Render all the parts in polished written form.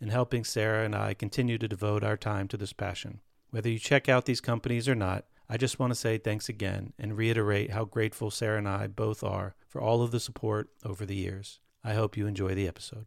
and helping Sarah and I continue to devote our time to this passion. Whether you check out these companies or not, I just want to say thanks again and reiterate how grateful Sarah and I both are for all of the support over the years. I hope you enjoy the episode.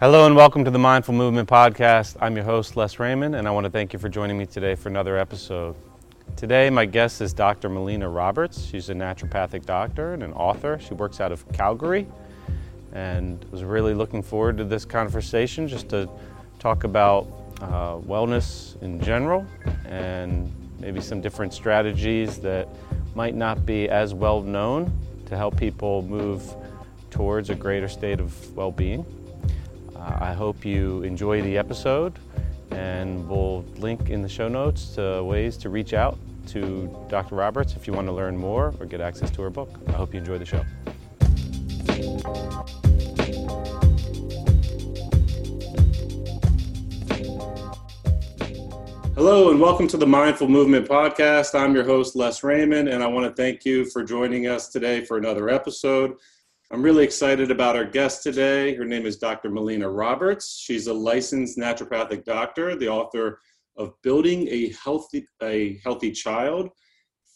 Hello and welcome to the Mindful Movement Podcast. I'm your host, Les Raymond, and I want to thank you for joining me today for another episode. Today, my guest is Dr. Melina Roberts. She's a naturopathic doctor and an author. She works out of Calgary, and was really looking forward to this conversation just to talk about wellness in general and maybe some different strategies that might not be as well known to help people move towards a greater state of well-being. I hope you enjoy the episode, and we'll link in the show notes to ways to reach out to Dr. Roberts if you want to learn more or get access to her book. I hope you enjoy the show. Hello, and welcome to the Mindful Movement Podcast. I'm your host, Les Raymond, and I want to thank you for joining us today for another episode. I'm really excited about our guest today. Her name is Dr. Melina Roberts. She's a licensed naturopathic doctor, the author of Building a Healthy Child,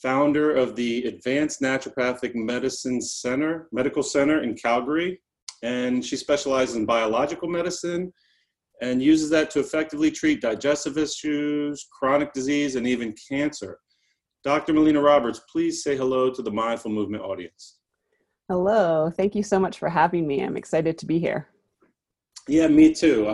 founder of the Advanced Naturopathic Medicine Center, Medical Center in Calgary. And she specializes in biological medicine and uses that to effectively treat digestive issues, chronic disease, and even cancer. Dr. Melina Roberts, please say hello to the Mindful Movement audience. Hello. Thank you so much for having me. I'm excited to be here. Yeah, me too.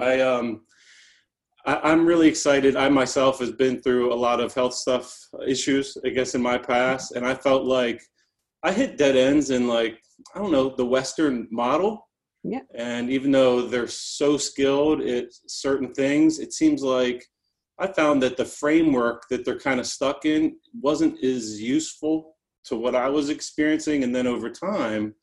I'm really excited. I myself has been through a lot of health stuff issues, I guess, in my past. And I felt like I hit dead ends in, like, I don't know, the Western model. Yeah. And even though they're so skilled at certain things, it seems like I found that the framework that they're kind of stuck in wasn't as useful to what I was experiencing. And then over time,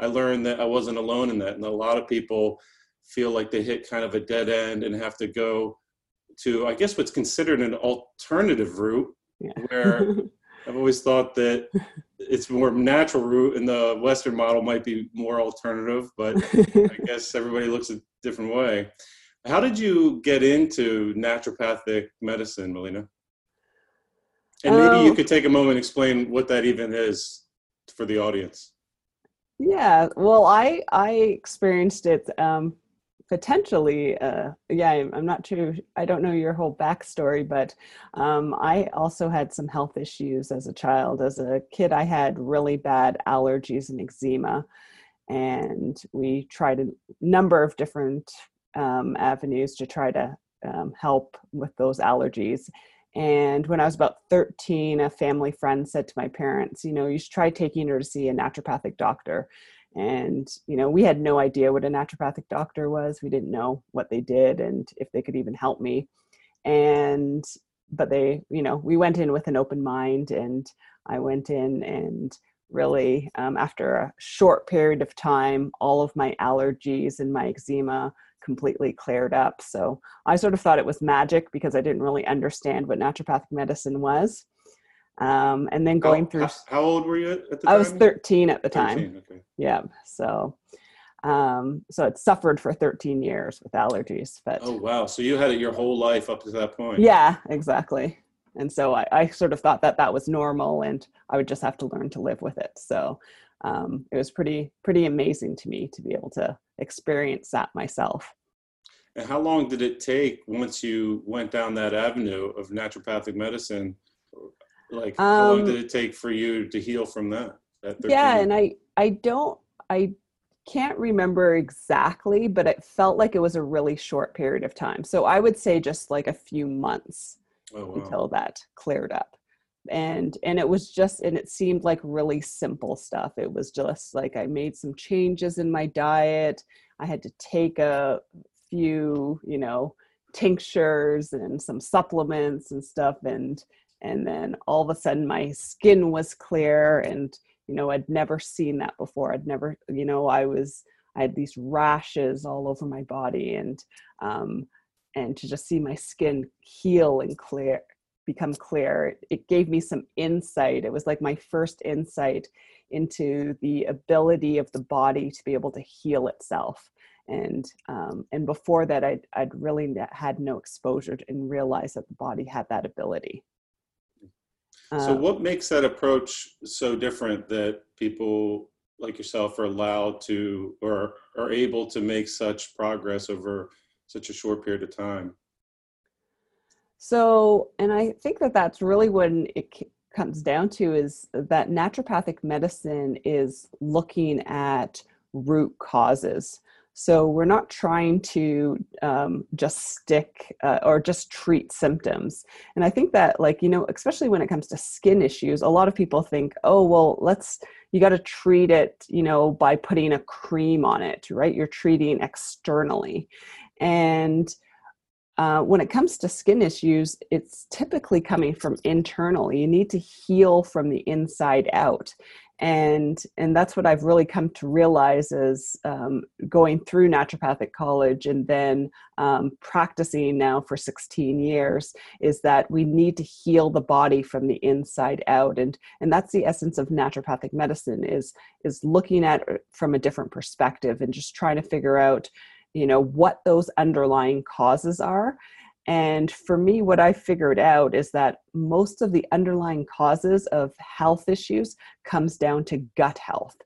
I learned that I wasn't alone in that. And a lot of people feel like they hit kind of a dead end and have to go to, I guess, what's considered an alternative route, yeah. Where I've always thought that it's more natural route and the Western model might be more alternative, but I guess everybody looks a different way. How did you get into naturopathic medicine, Melina? And maybe you could take a moment and explain what that even is for the audience. Yeah, well, I experienced it potentially. I'm not sure. I don't know your whole backstory, but I also had some health issues as a child. As a kid, I had really bad allergies and eczema. And we tried a number of different avenues to try to help with those allergies. And when I was about 13, a family friend said to my parents, you know, you should try taking her to see a naturopathic doctor. And, you know, we had no idea what a naturopathic doctor was. We didn't know what they did and if they could even help me. And, but they, you know, we went in with an open mind, and I went in and really, after a short period of time, all of my allergies and my eczema completely cleared up. So I sort of thought it was magic because I didn't really understand what naturopathic medicine was. And then going through. How old were you at the time? I was 13 at the time. 13, okay. Yeah. So it suffered for 13 years with allergies. But oh, wow. So you had it your whole life up to that point. Yeah, exactly. And so I sort of thought that that was normal and I would just have to learn to live with it. So it was pretty amazing to me to be able to experience that myself. And how long did it take once you went down that avenue of naturopathic medicine? Like how long did it take for you to heal from that? Yeah. And I can't remember exactly, but it felt like it was a really short period of time. So I would say just like a few months. Oh, wow. Until that cleared up. And it was just, and it seemed like really simple stuff. It was just like, I made some changes in my diet. I had to take a few, you know, tinctures and some supplements and stuff. And then all of a sudden my skin was clear, and, you know, I'd never seen that before. I'd never, you know, I had these rashes all over my body, and to just see my skin heal and clear, become clear, it gave me some insight. It was like my first insight into the ability of the body to be able to heal itself. And before that, I'd really had no exposure to, and realized that the body had that ability. So what makes that approach so different that people like yourself are allowed to, or are able to make such progress over such a short period of time? So, and I think that that's really when it comes down to, is that naturopathic medicine is looking at root causes. So we're not trying to just stick or just treat symptoms. And I think that, like, you know, especially when it comes to skin issues, a lot of people think, oh, well, you got to treat it, you know, by putting a cream on it, right? You're treating externally. And when it comes to skin issues, it's typically coming from internal. You need to heal from the inside out. And that's what I've really come to realize is going through naturopathic college and then practicing now for 16 years, is that we need to heal the body from the inside out. And that's the essence of naturopathic medicine, is looking at from a different perspective and just trying to figure out, you know, what those underlying causes are. And for me, what I figured out is that most of the underlying causes of health issues comes down to gut health.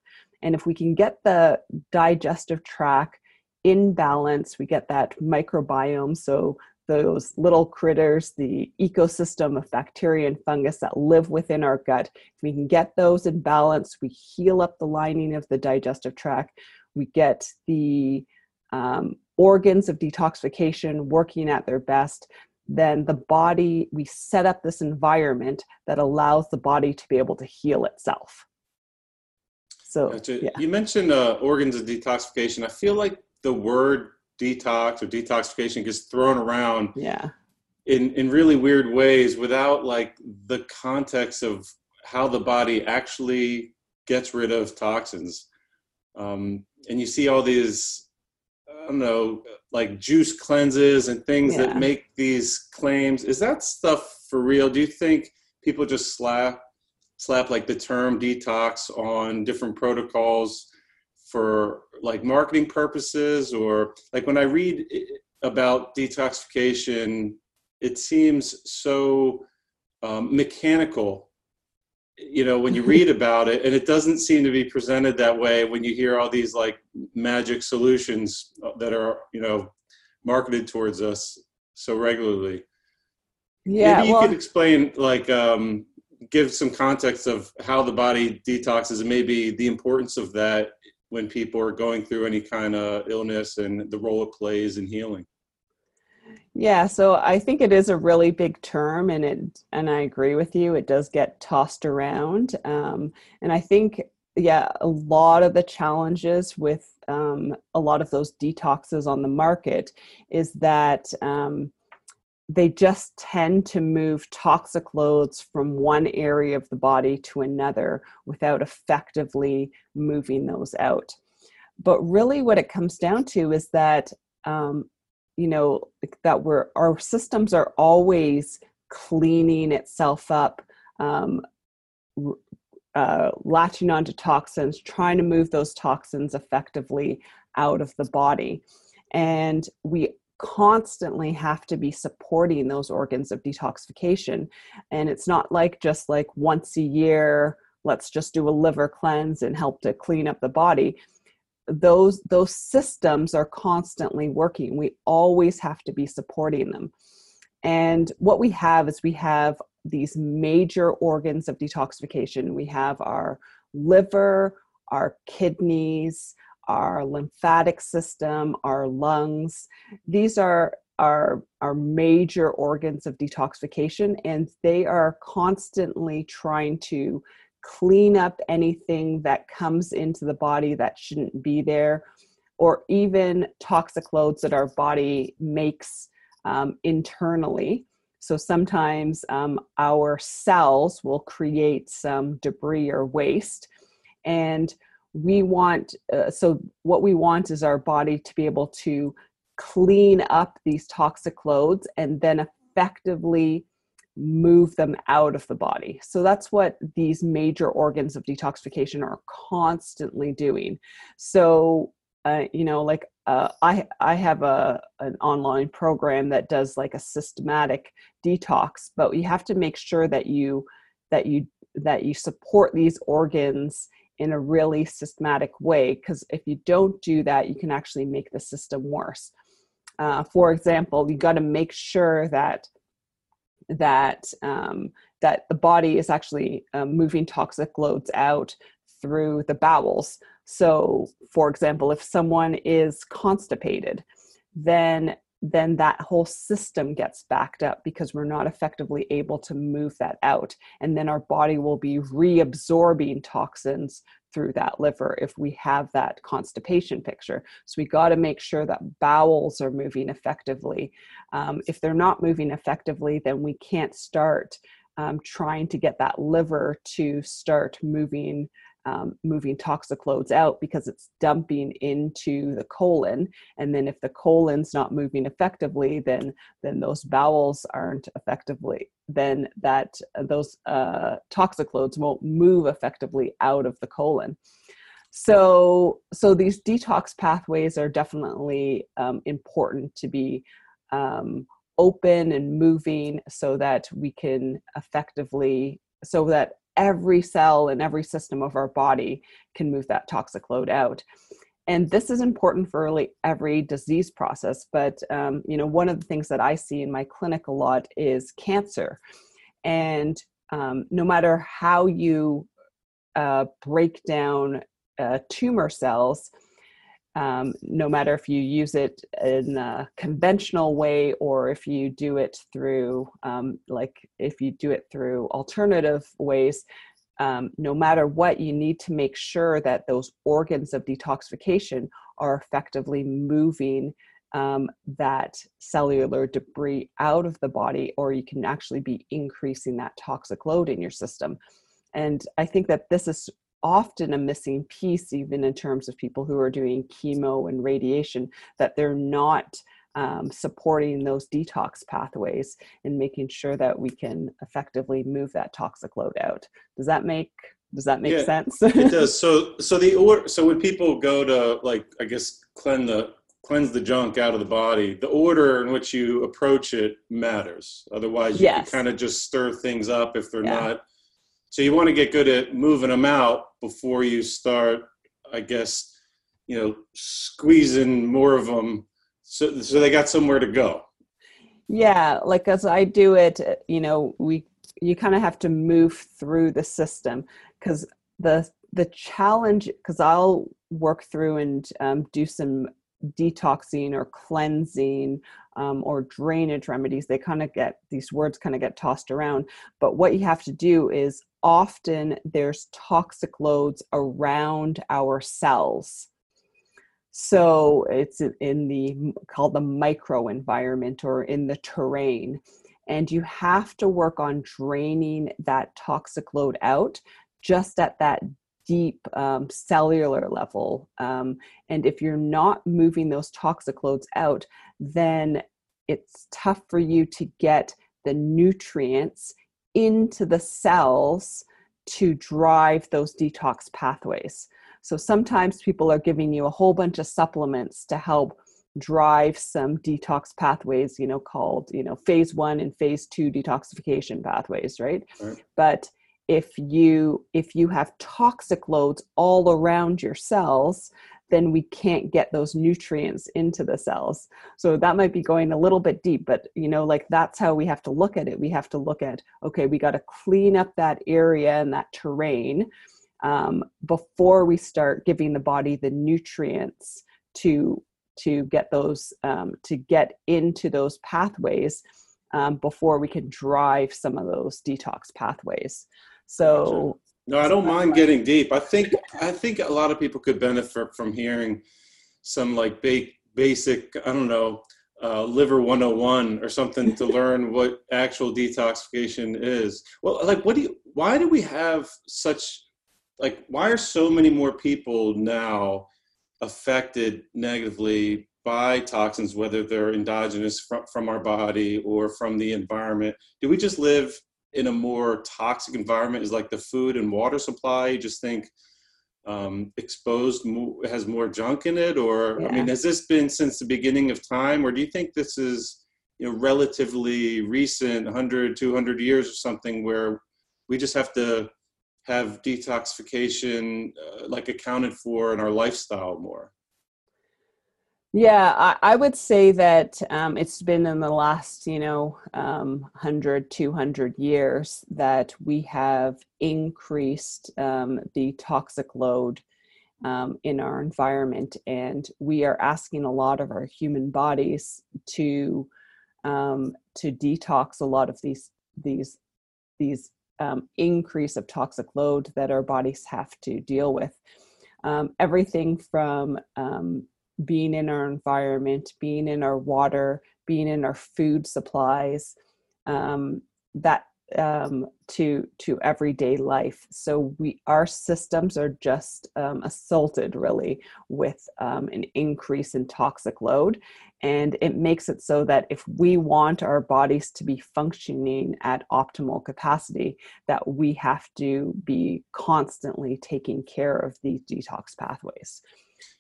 And if we can get the digestive tract in balance, we get that microbiome. So those little critters, the ecosystem of bacteria and fungus that live within our gut, if we can get those in balance, we heal up the lining of the digestive tract, we get the organs of detoxification working at their best, then the body, we set up this environment that allows the body to be able to heal itself. So gotcha. Yeah. You mentioned organs of detoxification. I feel like the word detox or detoxification gets thrown around in really weird ways without like the context of how the body actually gets rid of toxins. And you see all these, I don't know, like juice cleanses and things that make these claims. Is that stuff for real? Do you think people just slap like the term detox on different protocols for like marketing purposes? Or like when I read about detoxification, it seems so mechanical, you know, when you read about it, and it doesn't seem to be presented that way when you hear all these like magic solutions that are, you know, marketed towards us so regularly. Yeah. Maybe you could explain, like, give some context of how the body detoxes and maybe the importance of that when people are going through any kind of illness and the role it plays in healing. Yeah, so I think it is a really big term, and I agree with you. It does get tossed around, and I think a lot of the challenges with a lot of those detoxes on the market is that they just tend to move toxic loads from one area of the body to another without effectively moving those out. But really what it comes down to is that, that our systems are always cleaning itself up, latching onto toxins, trying to move those toxins effectively out of the body. And we constantly have to be supporting those organs of detoxification. And it's not just once a year, let's just do a liver cleanse and help to clean up the body. Those systems are constantly working. We always have to be supporting them. And what we have is we have these major organs of detoxification. We have our liver, our kidneys, our lymphatic system, our lungs. These are our major organs of detoxification, and they are constantly trying to clean up anything that comes into the body that shouldn't be there, or even toxic loads that our body makes internally. So sometimes our cells will create some debris or waste, and we want, so what we want is our body to be able to clean up these toxic loads and then effectively move them out of the body. So that's what these major organs of detoxification are constantly doing. So, I have an online program that does a systematic detox, but you have to make sure that you support these organs in a really systematic way, because if you don't do that, you can actually make the system worse. For example, you got to make sure that the body is actually moving toxic loads out through the bowels. So, for example, if someone is constipated, then that whole system gets backed up because we're not effectively able to move that out. And then our body will be reabsorbing toxins through that liver if we have that constipation picture. So we got to make sure that bowels are moving effectively. If they're not moving effectively, then we can't start trying to get that liver to start moving toxic loads out, because it's dumping into the colon. And then if the colon's not moving effectively, then those bowels aren't effectively, then that those toxic loads won't move effectively out of the colon. So these detox pathways are definitely important to be open and moving so that we can effectively, so that every cell and every system of our body can move that toxic load out. And this is important for really every disease process. But, one of the things that I see in my clinic a lot is cancer. And no matter how you break down tumor cells, no matter if you use it in a conventional way or if you do it through alternative ways, no matter what, you need to make sure that those organs of detoxification are effectively moving that cellular debris out of the body, or you can actually be increasing that toxic load in your system. And I think that this is often a missing piece, even in terms of people who are doing chemo and radiation, that they're not supporting those detox pathways and making sure that we can effectively move that toxic load out. Does that make sense? It does. So when people go to cleanse the junk out of the body, the order in which you approach it matters. Otherwise, you can kind of just stir things up if they're not. So you want to get good at moving them out before you start, squeezing more of them so they got somewhere to go. Yeah, as I do it, you kind of have to move through the system, because the challenge, because I'll work through and do some detoxing or cleansing or drainage remedies. They kind of get, these words kind of get tossed around. But what you have to do is often there's toxic loads around our cells. So it's in the, called the microenvironment or in the terrain. And you have to work on draining that toxic load out just at that deep cellular level. And if you're not moving those toxic loads out, then it's tough for you to get the nutrients into the cells to drive those detox pathways. So sometimes people are giving you a whole bunch of supplements to help drive some detox pathways, you know, called, you know, phase 1 and phase 2 detoxification pathways, right? Right. But if you have toxic loads all around your cells, then we can't get those nutrients into the cells. So that might be going a little bit deep, but you know, like that's how we have to look at it. We have to look at, okay, we got to clean up that area and that terrain before we start giving the body the nutrients to get those, to get into those pathways before we can drive some of those detox pathways. So no, I don't mind getting deep. I think a lot of people could benefit from hearing some like basic, I don't know, liver 101 or something to learn what actual detoxification is. Well, like, why do we have such, like, why are so many more people now affected negatively by toxins, whether they're endogenous from our body or from the environment? Do we just live in a more toxic environment? Is like the food and water supply, you just think exposed has more junk in it? Or, yeah. I mean, has this been since the beginning of time? Or do you think this is, you know, relatively recent, 100, 200 years or something, where we just have to have detoxification like accounted for in our lifestyle more? Yeah, I would say that it's been in the last, 100, 200 years that we have increased the toxic load in our environment. And we are asking a lot of our human bodies to detox a lot of these increase of toxic load that our bodies have to deal with. Everything from being in our environment, being in our water, being in our food supplies, to everyday life. So our systems are just assaulted really with an increase in toxic load. And it makes it so that if we want our bodies to be functioning at optimal capacity, that we have to be constantly taking care of these detox pathways.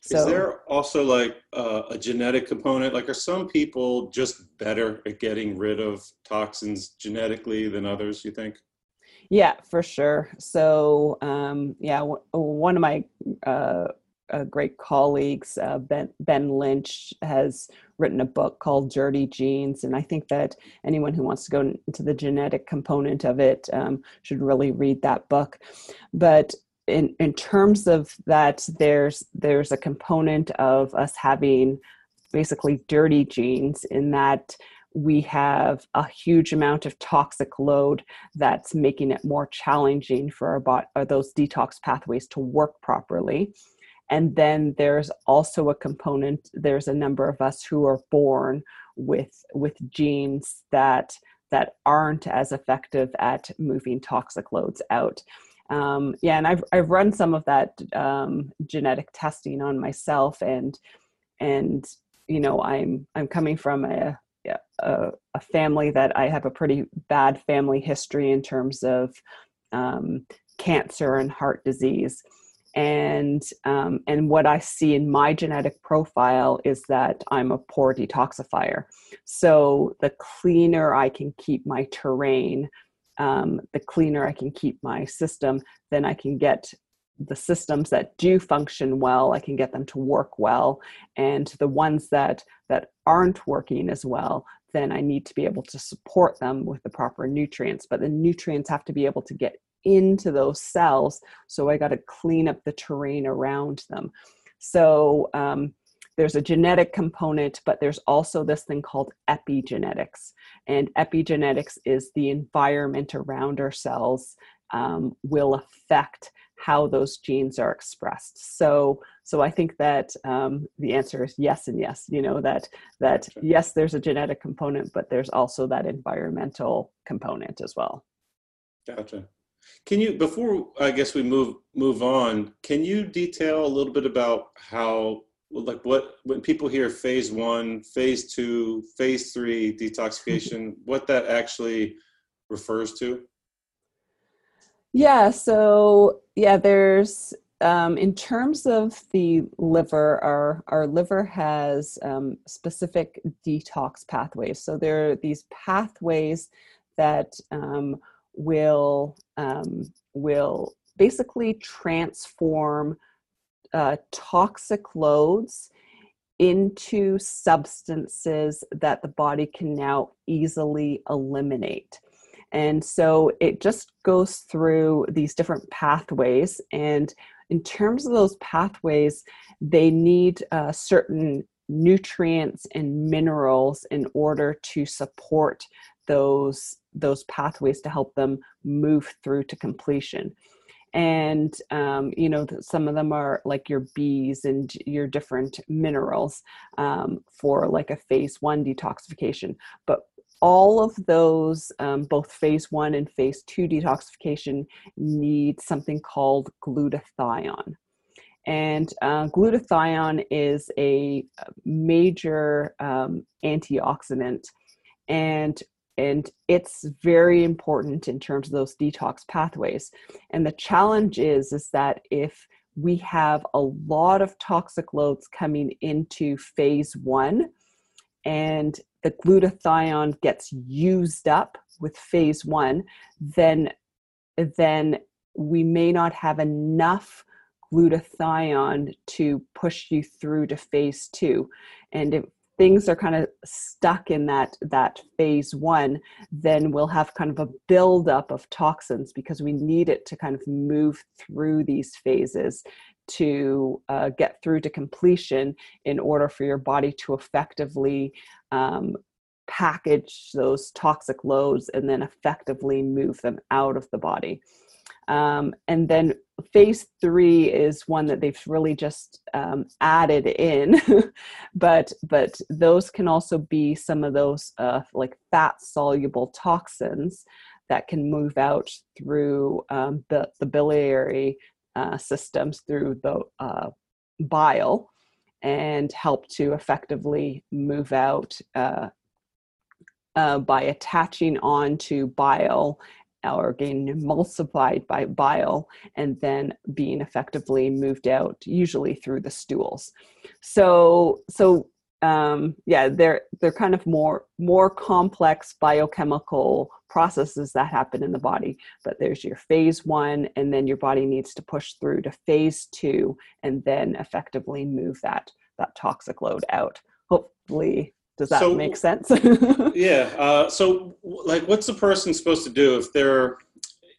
So, is there also like a genetic component? Like, are some people just better at getting rid of toxins genetically than others, you think? Yeah, for sure. So, one of my great colleagues, Ben Lynch, has written a book called Dirty Genes. And I think that anyone who wants to go into the genetic component of it should really read that book. But in terms of that, there's a component of us having basically dirty genes, in that we have a huge amount of toxic load that's making it more challenging for our body, or those detox pathways, to work properly. And then there's also a component, there's a number of us who are born with genes that aren't as effective at moving toxic loads out. And I've run some of that genetic testing on myself, and you know, I'm coming from a family that I have a pretty bad family history in terms of cancer and heart disease, and what I see in my genetic profile is that I'm a poor detoxifier. So the cleaner I can keep my terrain, the cleaner I can keep my system, then I can get the systems that do function well, I can get them to work well. And the ones that aren't working as well, then I need to be able to support them with the proper nutrients. But the nutrients have to be able to get into those cells. So I got to clean up the terrain around them. So There's a genetic component, but there's also this thing called epigenetics. And epigenetics is the environment around our cells will affect how those genes are expressed. So I think that the answer is yes and yes, you know, that yes, there's a genetic component, but there's also that environmental component as well. Gotcha. Can you, before I guess we move on, can you detail a little bit about how, like what, when people hear phase one, phase two, phase three detoxification, what that actually refers to? Yeah. So yeah, there's, in terms of the liver, our liver has specific detox pathways. So there are these pathways that will basically transform toxic loads into substances that the body can now easily eliminate. And so it just goes through these different pathways. And in terms of those pathways, they need certain nutrients and minerals in order to support those pathways to help them move through to completion. And, you know, some of them are like your Bs and your different minerals for like a phase one detoxification. But all of those, both phase one and phase two detoxification, need something called glutathione. And glutathione is a major antioxidant, and it's very important in terms of those detox pathways. And the challenge is that if we have a lot of toxic loads coming into phase one, and the glutathione gets used up with phase one, then we may not have enough glutathione to push you through to phase two. And if things are kind of stuck in that phase one, then we'll have kind of a buildup of toxins because we need it to kind of move through these phases to get through to completion in order for your body to effectively package those toxic loads and then effectively move them out of the body. And then phase three is one that they've really just added in, but those can also be some of those like fat soluble toxins that can move out through the biliary systems through the bile and help to effectively move out by attaching on to bile or getting emulsified by bile and then being effectively moved out usually through the stools. So they're kind of more complex biochemical processes that happen in the body, but there's your phase one, and then your body needs to push through to phase two and then effectively move that toxic load out. Hopefully, does that make sense? Yeah. So like, what's the person supposed to do if they're,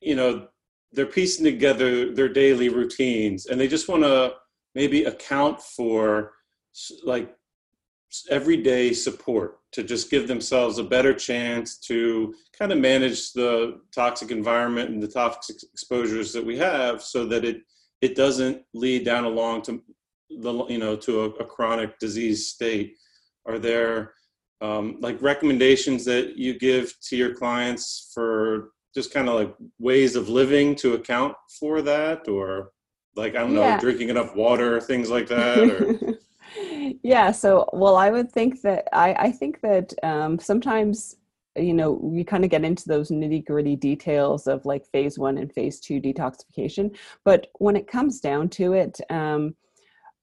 you know, they're piecing together their daily routines and they just want to maybe account for like everyday support to just give themselves a better chance to kind of manage the toxic environment and the toxic exposures that we have so that it doesn't lead down along to a chronic disease state? Are there like recommendations that you give to your clients for just kind of like ways of living to account for that, or like, I don't know, drinking enough water, things like that? Or yeah. So, well, I would think that I think that sometimes, you know, we kind of get into those nitty gritty details of like phase one and phase two detoxification. But when it comes down to it,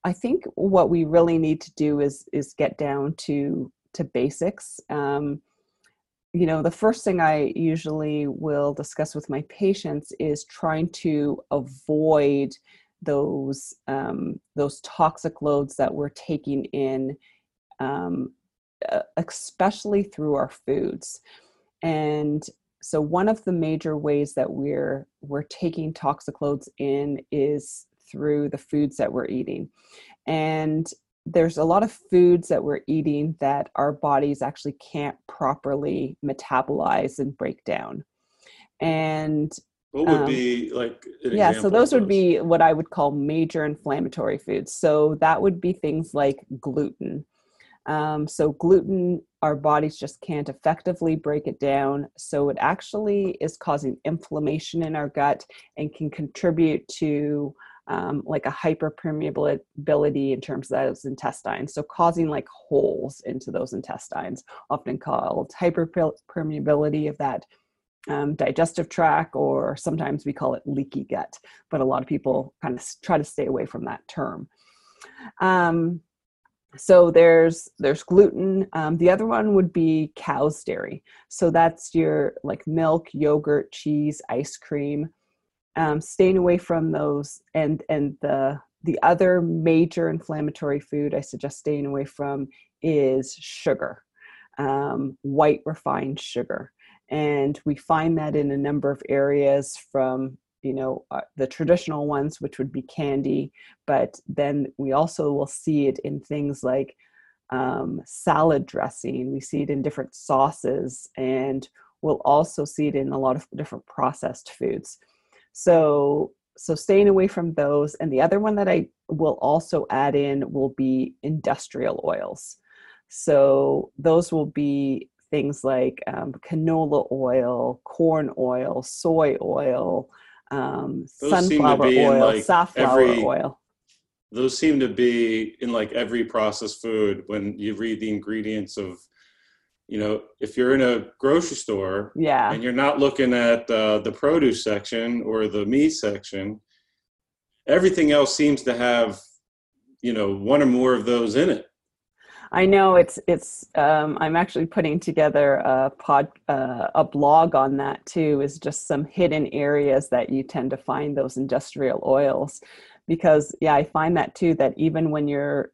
I think what we really need to do is get down to basics. You know, the first thing I usually will discuss with my patients is trying to avoid those toxic loads that we're taking in, especially through our foods. And so one of the major ways that we're taking toxic loads in is through the foods that we're eating. And there's a lot of foods that we're eating that our bodies actually can't properly metabolize and break down. And what would be like an example? So those would be what I would call major inflammatory foods. So that would be things like gluten. So gluten, our bodies just can't effectively break it down. So it actually is causing inflammation in our gut and can contribute to like a hyperpermeability in terms of those intestines. So causing like holes into those intestines, often called hyperpermeability of that digestive tract, or sometimes we call it leaky gut, but a lot of people kind of try to stay away from that term. So there's gluten. The other one would be cow's dairy. So that's your like milk, yogurt, cheese, ice cream. Staying away from those, and the other major inflammatory food I suggest staying away from is sugar, white refined sugar. And we find that in a number of areas, from, you know, the traditional ones, which would be candy, but then we also will see it in things like salad dressing. We see it in different sauces, and we'll also see it in a lot of different processed foods. So staying away from those. And the other one that I will also add in will be industrial oils. So those will be things like canola oil, corn oil, soy oil, sunflower oil, like safflower oil. Those seem to be in like every processed food when you read the ingredients of, you know, if you're in a grocery store and you're not looking at the produce section or the meat section, everything else seems to have, you know, one or more of those in it. I know it's. I'm actually putting together a blog on that too. Is just some hidden areas that you tend to find those industrial oils, because I find that too. That even when you're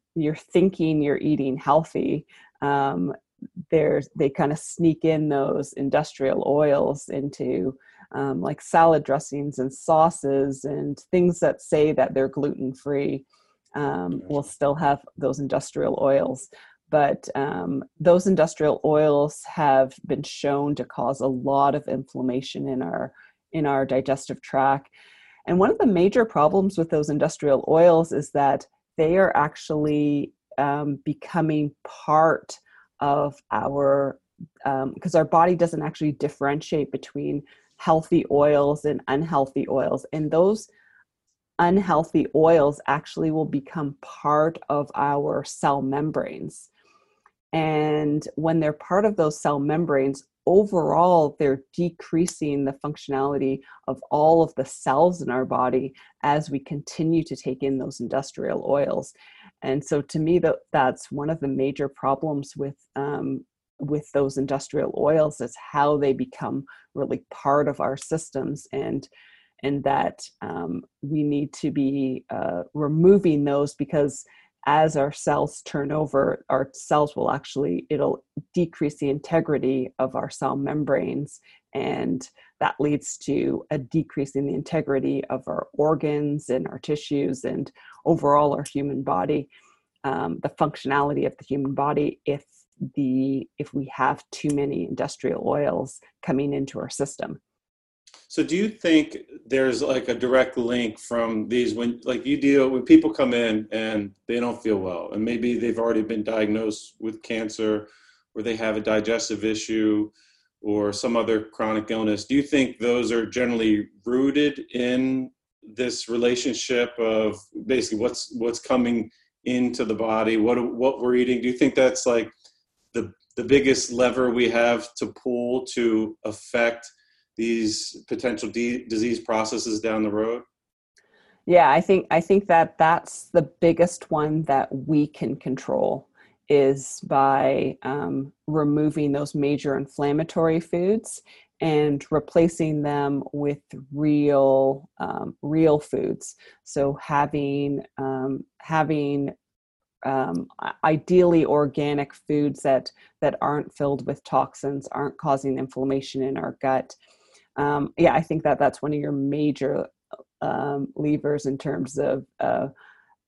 thinking you're eating healthy, they kind of sneak in those industrial oils into like salad dressings and sauces and things that say that they're gluten free. We'll still have those industrial oils, but those industrial oils have been shown to cause a lot of inflammation in our digestive tract. And one of the major problems with those industrial oils is that they are actually becoming part of our, because our body doesn't actually differentiate between healthy oils and unhealthy oils, and those unhealthy oils actually will become part of our cell membranes. And when they're part of those cell membranes, overall, they're decreasing the functionality of all of the cells in our body as we continue to take in those industrial oils. And so to me, that's one of the major problems with those industrial oils, is how they become really part of our systems, and that we need to be removing those, because as our cells turn over, our cells will actually, it'll decrease the integrity of our cell membranes. And that leads to a decrease in the integrity of our organs and our tissues and overall our human body, the functionality of the human body, if we have too many industrial oils coming into our system. So do you think there's like a direct link from these, when people come in and they don't feel well, and maybe they've already been diagnosed with cancer, or they have a digestive issue or some other chronic illness? Do you think those are generally rooted in this relationship of basically what's coming into the body, what we're eating? Do you think that's like the biggest lever we have to pull to affect these potential disease processes down the road? Yeah, I think that that's the biggest one that we can control, is by removing those major inflammatory foods and replacing them with real foods. So having ideally organic foods that aren't filled with toxins, aren't causing inflammation in our gut. I think that's one of your major levers in terms of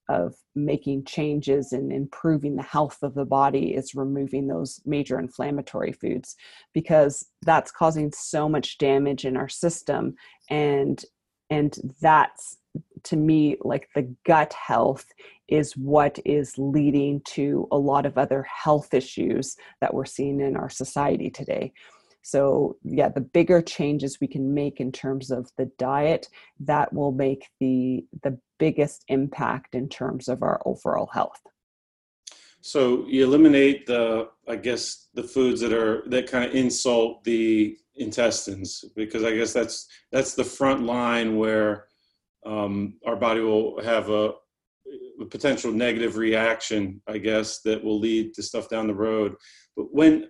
of making changes and improving the health of the body is removing those major inflammatory foods, because that's causing so much damage in our system. And that's, to me, like the gut health is what is leading to a lot of other health issues that we're seeing in our society today. So yeah, the bigger changes we can make in terms of the diet, that will make the biggest impact in terms of our overall health. So you eliminate the foods that kind of insult the intestines, because I guess that's the front line where our body will have a potential negative reaction, I guess, that will lead to stuff down the road. But when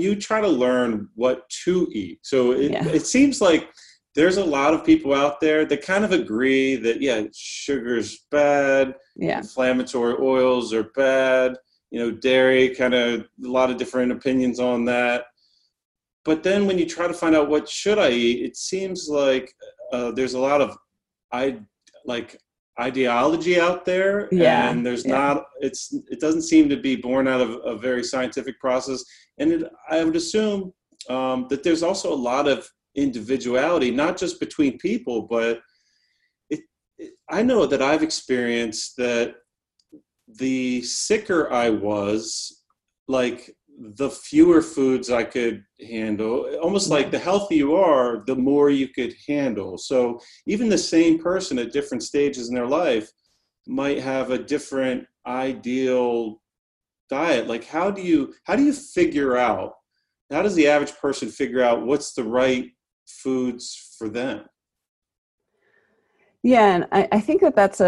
you try to learn what to eat, It seems like there's a lot of people out there that kind of agree that, sugar's bad, inflammatory oils are bad, dairy, kind of a lot of different opinions on that. But then when you try to find out what should I eat, it seems like there's a lot of ideology out there, and there's not. It doesn't seem to be born out of a very scientific process, and I would assume that there's also a lot of individuality, not just between people, but I know that I've experienced that the sicker I was, like the fewer foods I could handle, almost like the healthier you are, the more you could handle. So even the same person at different stages in their life might have a different ideal diet. Like, how does the average person figure out what's the right foods for them? Yeah. And I think that that's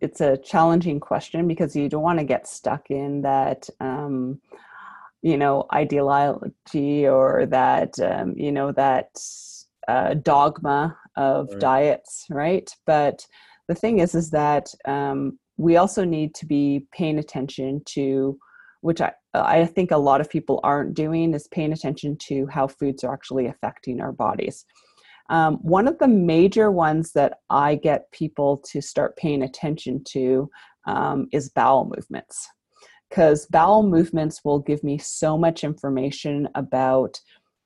it's a challenging question, because you don't want to get stuck in that, ideology or that, dogma of diets. Right. But the thing is that we also need to be paying attention to, which I think a lot of people aren't doing, is paying attention to how foods are actually affecting our bodies. One of the major ones that I get people to start paying attention to is bowel movements, because bowel movements will give me so much information about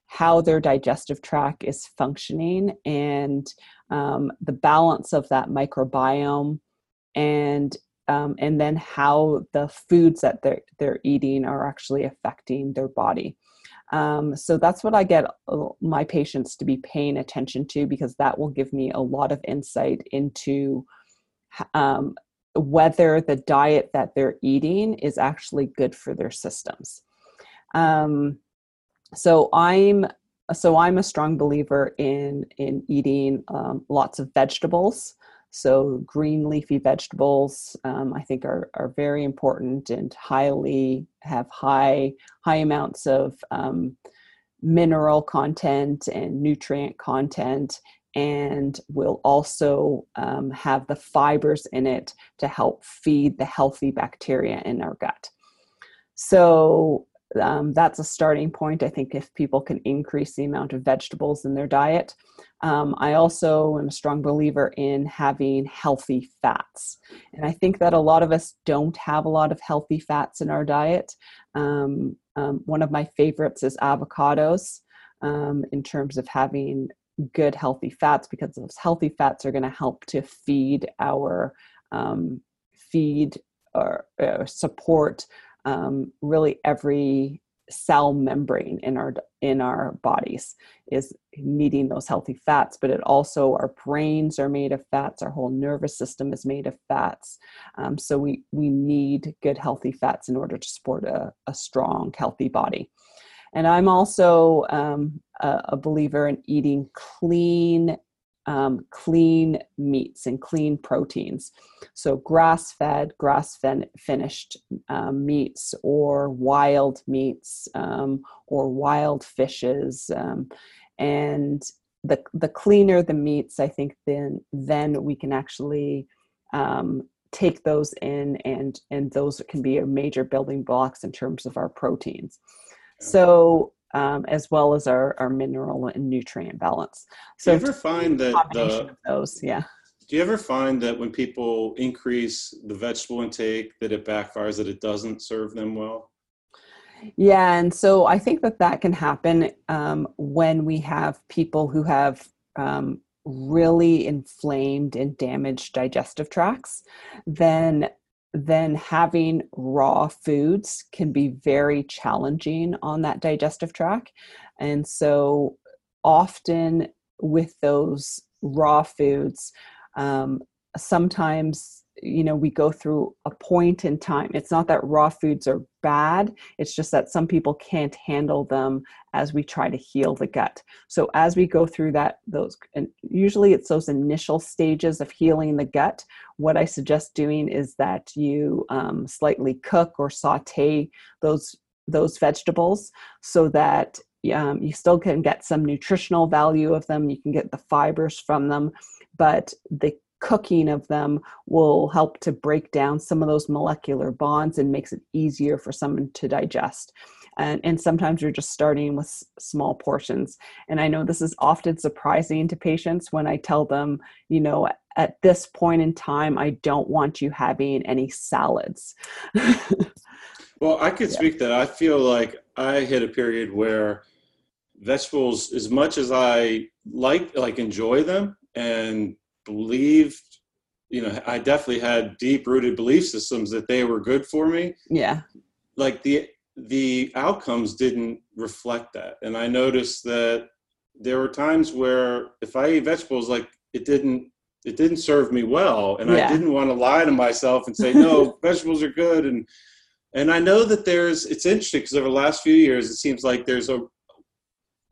how their digestive tract is functioning and the balance of that microbiome, and then how the foods that they're eating are actually affecting their body. So that's what I get my patients to be paying attention to, because that will give me a lot of insight into whether the diet that they're eating is actually good for their systems. So I'm a strong believer in eating lots of vegetables. So green leafy vegetables, I think are very important and have high amounts of mineral content and nutrient content, and will also have the fibers in it to help feed the healthy bacteria in our gut. So that's a starting point. I think if people can increase the amount of vegetables in their diet. I also am a strong believer in having healthy fats. And I think that a lot of us don't have a lot of healthy fats in our diet. One of my favorites is avocados, in terms of having good healthy fats, because those healthy fats are going to help to feed or support really every cell membrane in our bodies is needing those healthy fats, but it also, our brains are made of fats, our whole nervous system is made of fats. So we need good healthy fats in order to support a strong healthy body. And I'm also a believer in eating clean meats and clean proteins. So grass-fed, grass-finished meats, or wild meats, or wild fishes. And the cleaner the meats, I think then we can actually take those in, and those can be a major building blocks in terms of our proteins. So as well as our mineral and nutrient balance. So you ever find that the combination of those, Do you ever find that when people increase the vegetable intake, that it backfires, that it doesn't serve them well? Yeah. And so I think that that can happen when we have people who have really inflamed and damaged digestive tracts, then having raw foods can be very challenging on that digestive tract. And so often with those raw foods, sometimes, you know, we go through a point in time. It's not that raw foods are bad. It's just that some people can't handle them as we try to heal the gut. So as we go through that, those, and usually it's those initial stages of healing the gut. What I suggest doing is that you slightly cook or saute those vegetables so that you still can get some nutritional value of them. You can get the fibers from them, but the cooking of them will help to break down some of those molecular bonds and makes it easier for someone to digest. And sometimes you're just starting with small portions. And I know this is often surprising to patients when I tell them, you know, at this point in time, I don't want you having any salads. Well, I could speak that. I feel like I hit a period where vegetables, as much as I like enjoy them and believed, you know, I definitely had deep rooted belief systems that they were good for me. Yeah. Like the outcomes didn't reflect that. And I noticed that there were times where if I ate vegetables, like it didn't serve me well. And I didn't want to lie to myself and say, no, vegetables are good. And I know that it's interesting because over the last few years, it seems like I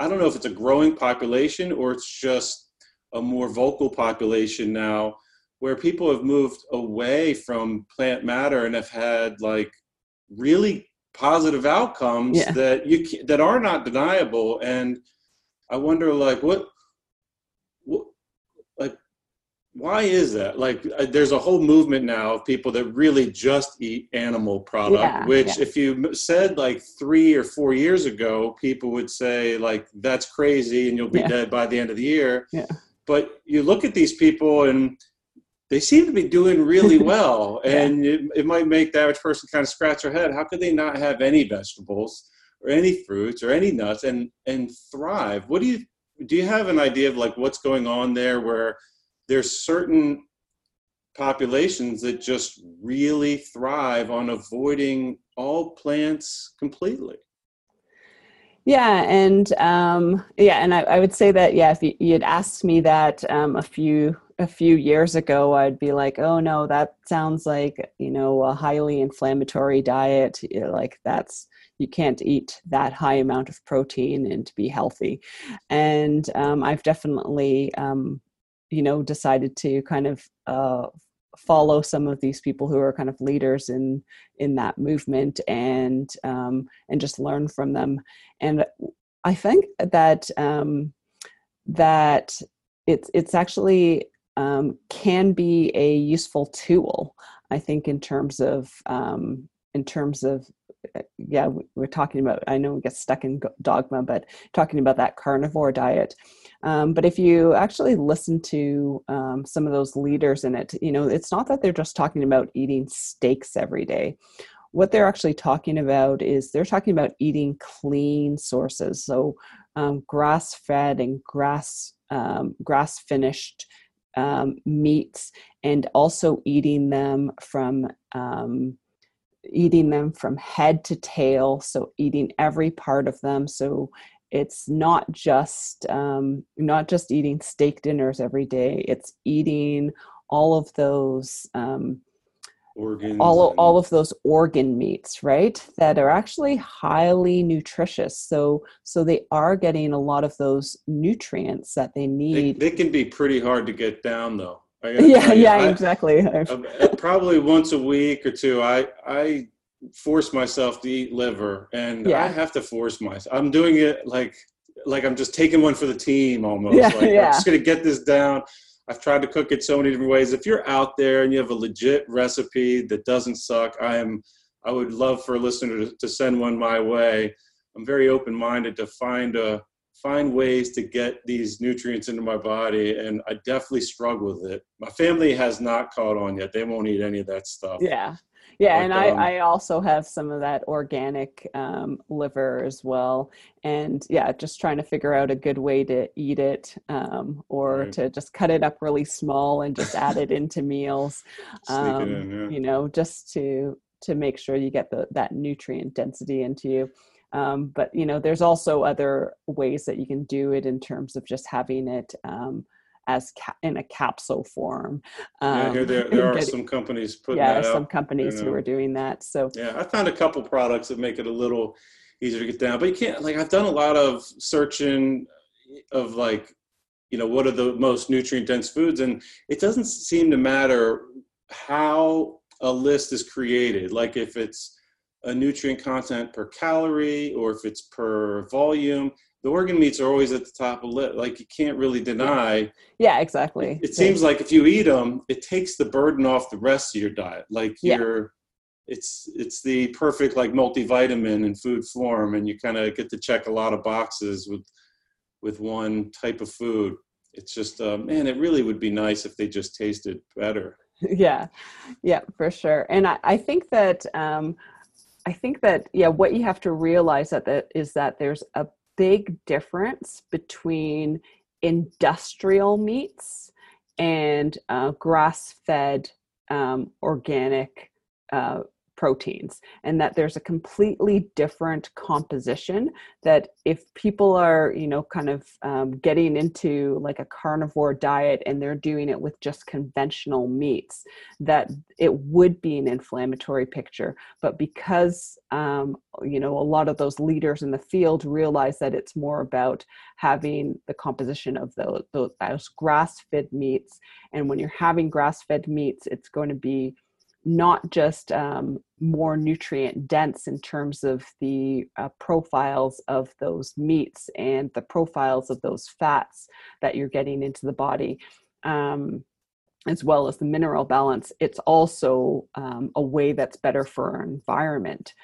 don't know if it's a growing population or it's just a more vocal population now where people have moved away from plant matter and have had like really positive outcomes that that are not deniable. And I wonder like, what like, why is that? Like there's a whole movement now of people that really just eat animal product, which if you said like 3 or 4 years ago, people would say like, that's crazy. And you'll be dead by the end of the year. Yeah. But you look at these people and they seem to be doing really well. And it might make the average person kind of scratch their head. How could they not have any vegetables or any fruits or any nuts and thrive? What do you have an idea of like what's going on there where there's certain populations that just really thrive on avoiding all plants completely? Yeah. And, and I would say that, if you'd asked me that, a few years ago, I'd be like, oh no, that sounds like, you know, a highly inflammatory diet. Like you can't eat that high amount of protein and be healthy. And, I've definitely, decided to kind of, follow some of these people who are kind of leaders in that movement and just learn from them. And I think that that it's actually can be a useful tool, I think, in terms of we're talking about, I know we get stuck in dogma, but talking about that carnivore diet. But if you actually listen to some of those leaders in it, you know, it's not that they're just talking about eating steaks every day. What they're actually talking about is they're talking about eating clean sources. So grass-fed and grass-finished meats, and also eating them from head to tail. So eating every part of them. So it's not just eating steak dinners every day. It's eating all of those organs, all of those organ meats, right? That are actually highly nutritious. So they are getting a lot of those nutrients that they need. They can be pretty hard to get down, though. Exactly. Probably once a week or two, I force myself to eat liver, and I have to force myself. I'm doing it like I'm just taking one for the team almost. I'm just going to get this down. I've tried to cook it so many different ways. If you're out there and you have a legit recipe that doesn't suck, I would love for a listener to send one my way. I'm very open-minded to find a find ways to get these nutrients into my body, and I definitely struggle with it. My family has not caught on yet. They won't eat any of that stuff. Yeah. Yeah. But, and I also have some of that organic liver as well. And yeah, just trying to figure out a good way to eat it or right. to just cut it up really small and just add it into meals, you know, just to make sure you get that nutrient density into you. But, you know, there's also other ways that you can do it in terms of just having it in a capsule form. There are some companies putting that out. Some companies who are doing that. So yeah, I found a couple products that make it a little easier to get down, but you can't, like, I've done a lot of searching of, like, you know, what are the most nutrient dense foods? And it doesn't seem to matter how a list is created. Like, if it's a nutrient content per calorie or if it's per volume, the organ meats are always at the top of the list. Like, you can't really deny. Yeah, exactly. It seems like if you eat them, it takes the burden off the rest of your diet. Like it's the perfect, like, multivitamin in food form, and you kind of get to check a lot of boxes with one type of food. It's just, man, it really would be nice if they just tasted better. Yeah, for sure. And I think that, what you have to realize is that there's a big difference between industrial meats and grass-fed organic proteins, and that there's a completely different composition. That if people are, you know, kind of getting into like a carnivore diet and they're doing it with just conventional meats, that it would be an inflammatory picture. But because, you know, a lot of those leaders in the field realize that it's more about having the composition of those grass-fed meats. And when you're having grass-fed meats, it's going to be not just more nutrient dense in terms of the profiles of those meats and the profiles of those fats that you're getting into the body, as well as the mineral balance. It's also a way that's better for our environment.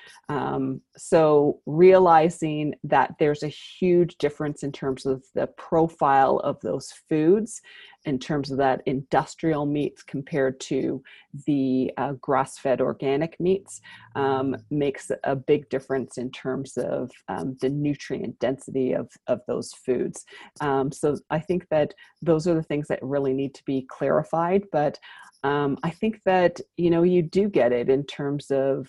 So realizing that there's a huge difference in terms of the profile of those foods, in terms of that industrial meats compared to the grass-fed organic meats, makes a big difference in terms of the nutrient density of those foods. So I think that those are the things that really need to be clarified. But I think that, you know, you do get it in terms of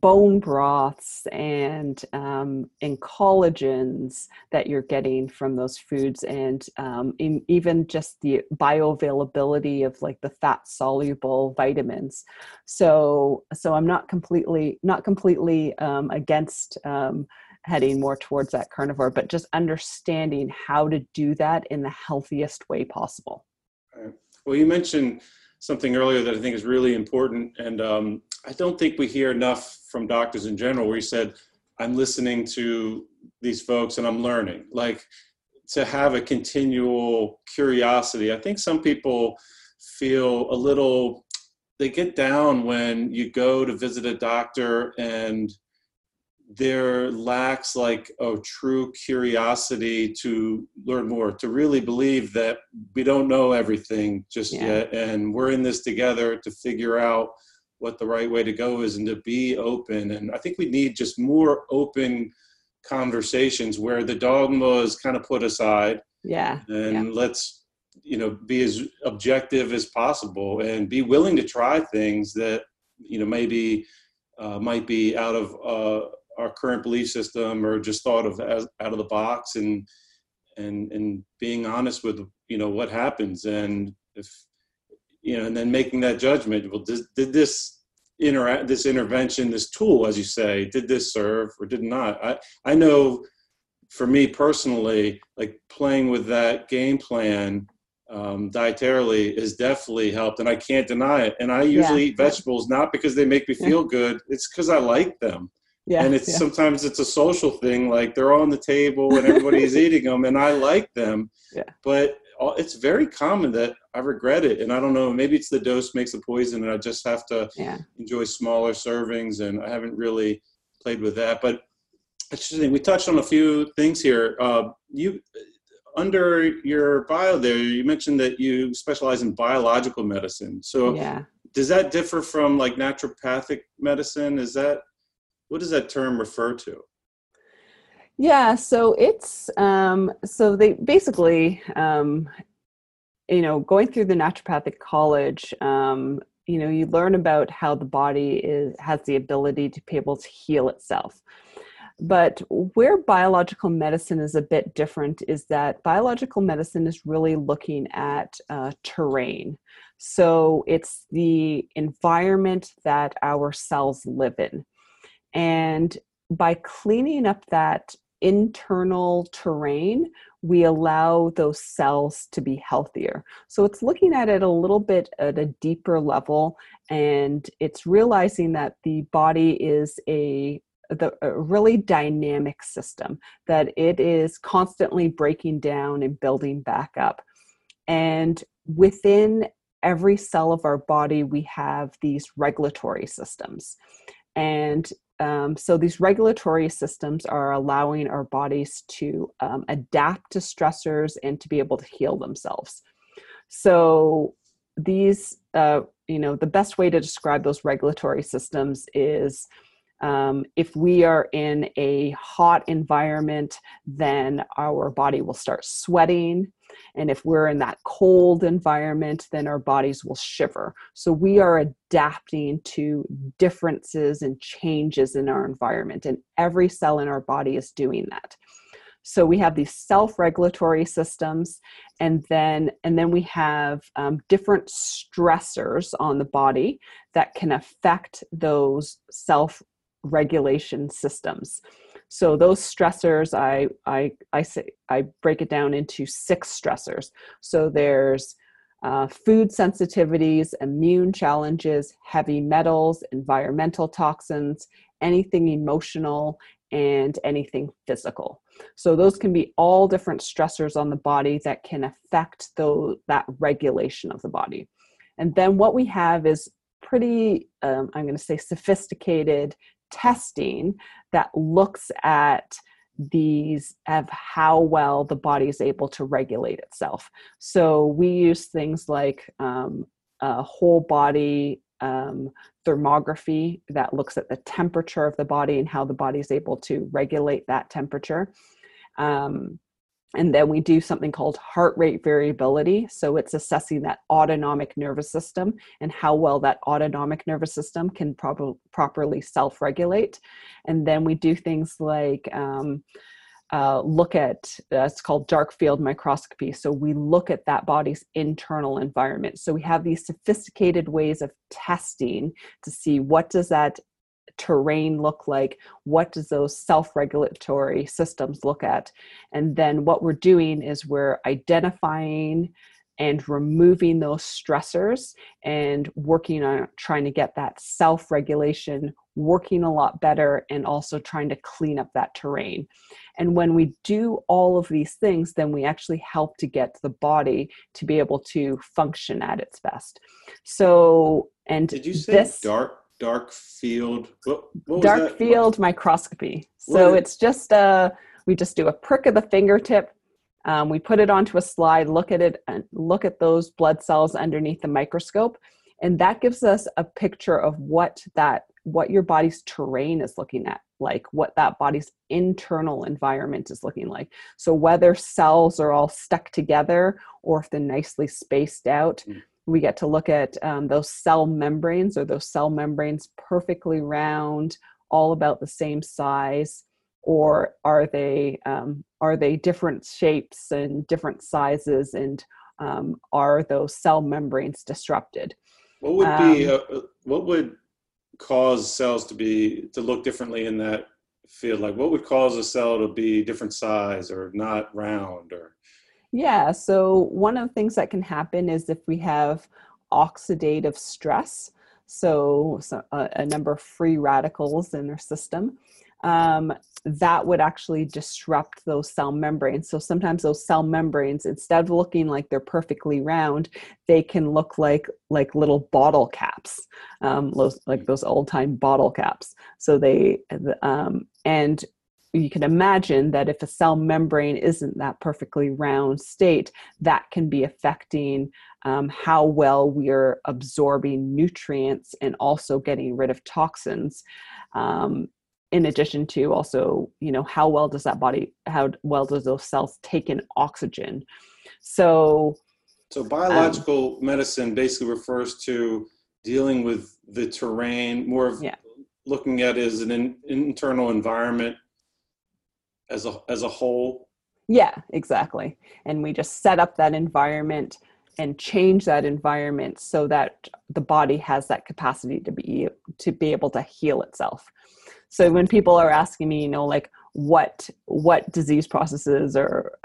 bone broths and collagens that you're getting from those foods, and even just the bioavailability of, like, the fat soluble vitamins. So I'm not completely against heading more towards that carnivore, but just understanding how to do that in the healthiest way possible. Right. Well, you mentioned something earlier that I think is really important, and I don't think we hear enough from doctors in general, where he said, I'm listening to these folks and I'm learning. Like, to have a continual curiosity. I think some people feel a little, they get down when you go to visit a doctor and there lacks, like, a true curiosity to learn more, to really believe that we don't know everything just yet. And we're in this together to figure out what the right way to go is, and to be open. And I think we need just more open conversations where the dogma is kind of put aside. Let's, you know, be as objective as possible and be willing to try things that, you know, maybe might be out of our current belief system, or just thought of as out of the box, and being honest with, you know, what happens. And if, you know, and then making that judgment, well, did this intervention, this tool, as you say, did this serve or did not? I know for me personally, like, playing with that game plan dietarily has definitely helped, and I can't deny it. And I usually eat vegetables, not because they make me feel good, it's because I like them. And it's sometimes it's a social thing, like they're on the table and everybody's eating them and I like them. But it's very common that I regret it. And I don't know, maybe it's the dose makes the poison, and I just have to enjoy smaller servings. And I haven't really played with that. But Interesting. We touched on a few things here. You, under your bio there, you mentioned that you specialize in biological medicine. So yeah. Does that differ from like naturopathic medicine? Is that, what does that term refer to? Yeah, so it's, so they basically, you know, going through the naturopathic college, you know, you learn about how the body is, has the ability to be able to heal itself. But where biological medicine is a bit different is that biological medicine is really looking at terrain. So it's the environment that our cells live in. And by cleaning up that internal terrain, we allow those cells to be healthier. So it's looking at it a little bit at a deeper level, and it's realizing that the body is a really dynamic system, that it is constantly breaking down and building back up. And within every cell of our body, we have these regulatory systems. And so these regulatory systems are allowing our bodies to adapt to stressors and to be able to heal themselves. So these, you know, the best way to describe those regulatory systems is if we are in a hot environment, then our body will start sweating. And if we're in that cold environment, then our bodies will shiver. So we are adapting to differences and changes in our environment, and every cell in our body is doing that. So we have these self-regulatory systems, and then we have different stressors on the body that can affect those self-regulation systems. So those stressors, I break it down into 6 stressors. So there's food sensitivities, immune challenges, heavy metals, environmental toxins, anything emotional, and anything physical. So those can be all different stressors on the body that can affect that regulation of the body. And then what we have is pretty, I'm going to say, sophisticated testing that looks at these of how well the body is able to regulate itself. So we use things like whole body thermography that looks at the temperature of the body and how the body is able to regulate that temperature. And then we do something called heart rate variability. So it's assessing that autonomic nervous system and how well that autonomic nervous system can properly self-regulate. And then we do things like look at, it's called dark field microscopy. So we look at that body's internal environment. So we have these sophisticated ways of testing to see what does that terrain look like, what does those self-regulatory systems look at, and then what we're doing is we're identifying and removing those stressors and working on trying to get that self-regulation working a lot better, and also trying to clean up that terrain. And when we do all of these things, then we actually help to get the body to be able to function at its best. So, and did you say dark field? What was dark that? Field microscopy. So it's just we just do a prick of the fingertip. We put it onto a slide, look at it, and look at those blood cells underneath the microscope, and that gives us a picture of what your body's terrain is looking at, like what that body's internal environment is looking like. So whether cells are all stuck together or if they're nicely spaced out. Mm. We get to look at those cell membranes, or those cell membranes perfectly round, all about the same size, or are they different shapes and different sizes, and are those cell membranes disrupted? What would be what would cause cells to look differently in that field? Like, what would cause a cell to be different size or not round or? Yeah, so one of the things that can happen is if we have oxidative stress, so a number of free radicals in our system, that would actually disrupt those cell membranes. So sometimes those cell membranes, instead of looking like they're perfectly round, they can look like little bottle caps, like those old time bottle caps. So they, and you can imagine that if a cell membrane isn't that perfectly round state, that can be affecting how well we're absorbing nutrients and also getting rid of toxins. In addition to also, you know, how well does those cells take in oxygen? So biological medicine basically refers to dealing with the terrain, more of looking at it as an internal environment as a whole. Yeah, exactly. And we just set up that environment and change that environment so that the body has that capacity to be able to heal itself. So when people are asking me, you know, like what disease processes or,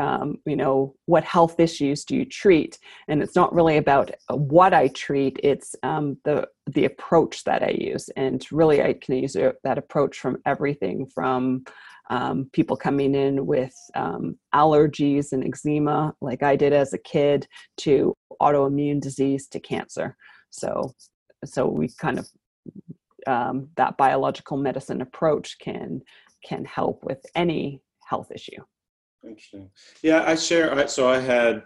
you know, what health issues do you treat? And it's not really about what I treat. It's the approach that I use. And really, I can use that approach from everything from people coming in with allergies and eczema, like I did as a kid, to autoimmune disease, to cancer. So we kind of, that biological medicine approach can help with any health issue. Interesting. Yeah, I share. So I had,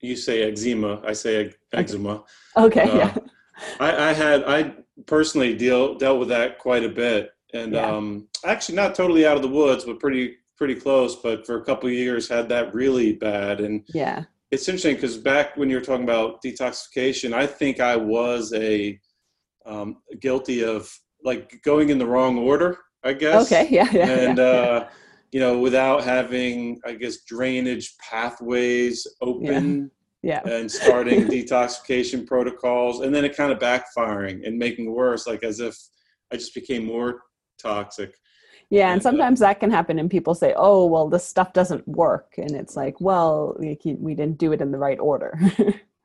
you say eczema, I say eczema. Okay. Yeah. I personally dealt with that quite a bit, and actually not totally out of the woods, but pretty close. But for a couple of years, had that really bad. And yeah, it's interesting because back when you were talking about detoxification, I think I was guilty of like going in the wrong order, I guess. Okay. Yeah. And, you know, without having, I guess, drainage pathways open and starting detoxification protocols, and then it kind of backfiring and making worse, like as if I just became more toxic. Yeah. And sometimes that can happen, and people say, oh, well, this stuff doesn't work. And it's like, well, we didn't do it in the right order.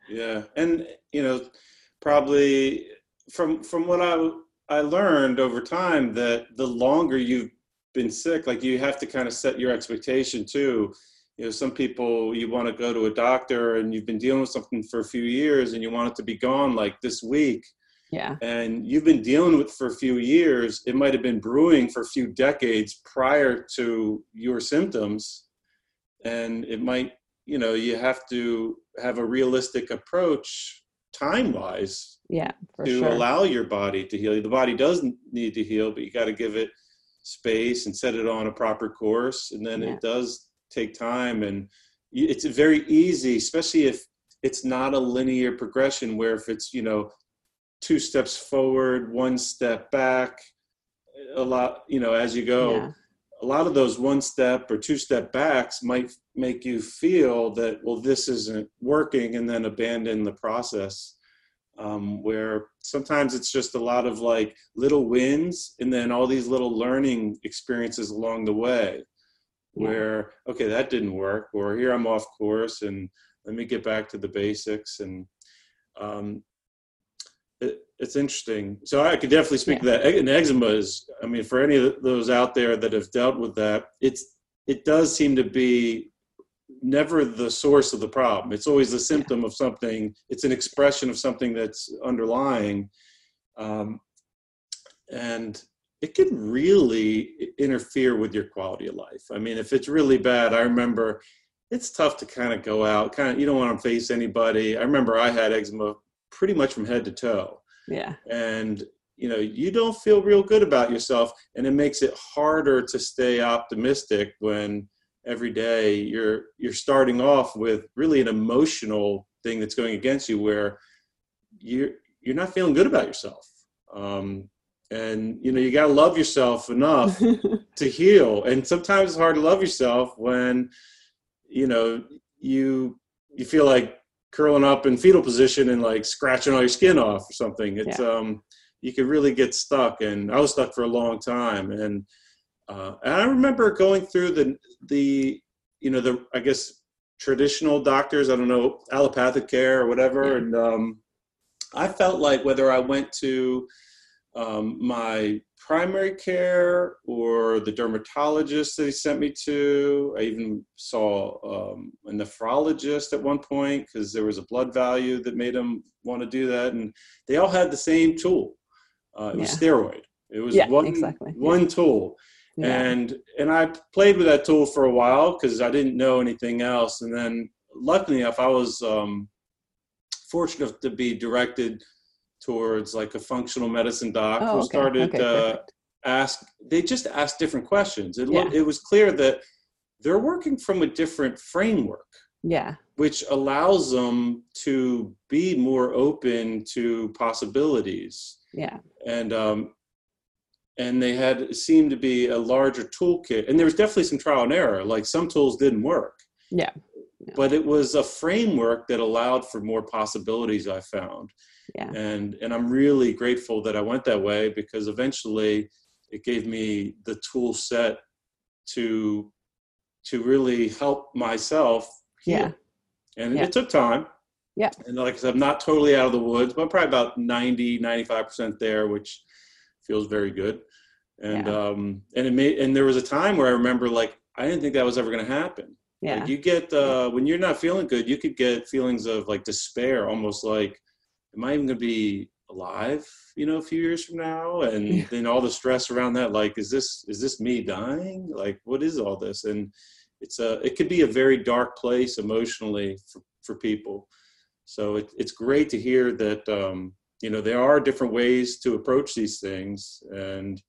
Yeah. And, you know, probably from what I learned over time, that the longer you've been sick, like you have to kind of set your expectation too. You know, some people, you want to go to a doctor and you've been dealing with something for a few years and you want it to be gone like this week. Yeah. And you've been dealing with it for a few years. It might've been brewing for a few decades prior to your symptoms. And it might, you know, you have to have a realistic approach time-wise. Yeah, for sure. To allow your body to heal. The body doesn't need to heal, but you got to give it space and set it on a proper course. And then it does take time. And it's very easy, especially if it's not a linear progression, where if it's, you know, 2 steps forward, 1 step back, a lot, you know, as you go. Yeah. A lot of those 1 step or 2 step backs might make you feel that, well, this isn't working, and then abandon the process. Where sometimes it's just a lot of like little wins and then all these little learning experiences along the way where, okay, that didn't work, or here I'm off course and let me get back to the basics. And it's interesting. So I could definitely speak to that. And eczema is, I mean, for any of those out there that have dealt with that, it does seem to be never the source of the problem. It's always a symptom of something. It's an expression of something that's underlying. And it can really interfere with your quality of life. I mean, if it's really bad, I remember it's tough to kind of go out, you don't want to face anybody. I remember I had eczema pretty much from head to toe. Yeah. And, you know, you don't feel real good about yourself, and it makes it harder to stay optimistic when every day you're starting off with really an emotional thing that's going against you, where you're not feeling good about yourself. And you know, you got to love yourself enough to heal. And sometimes it's hard to love yourself when, you know, you feel like curling up in fetal position and like scratching all your skin off or something. It's, you could really get stuck, and I was stuck for a long time. And I remember going through the you know, the, I guess, traditional doctors, I don't know, allopathic care or whatever. Yeah. And I felt like whether I went to my primary care or the dermatologist that he sent me to, I even saw a nephrologist at one point because there was a blood value that made him want to do that. And they all had the same tool. It was steroid. It was one tool. Yeah. And I played with that tool for a while because I didn't know anything else. And then luckily enough, I was fortunate to be directed towards like a functional medicine doc who started asked different questions. It was clear that they're working from a different framework. Yeah. Which allows them to be more open to possibilities. Yeah. And they had seemed to be a larger toolkit, and there was definitely some trial and error. Like some tools didn't work. Yeah. No. But it was a framework that allowed for more possibilities, I found. Yeah. And I'm really grateful that I went that way, because eventually it gave me the tool set to really help myself. Yeah. And it took time. Yeah. And like I said, I'm not totally out of the woods, but I'm probably about 90-95% there, which feels very good. And and there was a time where I remember, like, I didn't think that was ever going to happen. Yeah. Like you get when you're not feeling good, you could get feelings of like despair, almost like, am I even going to be alive, you know, a few years from now? And then all the stress around that, like, is this me dying? Like, what is all this? And it could be a very dark place emotionally for people. So it's great to hear that, you know, there are different ways to approach these things. And,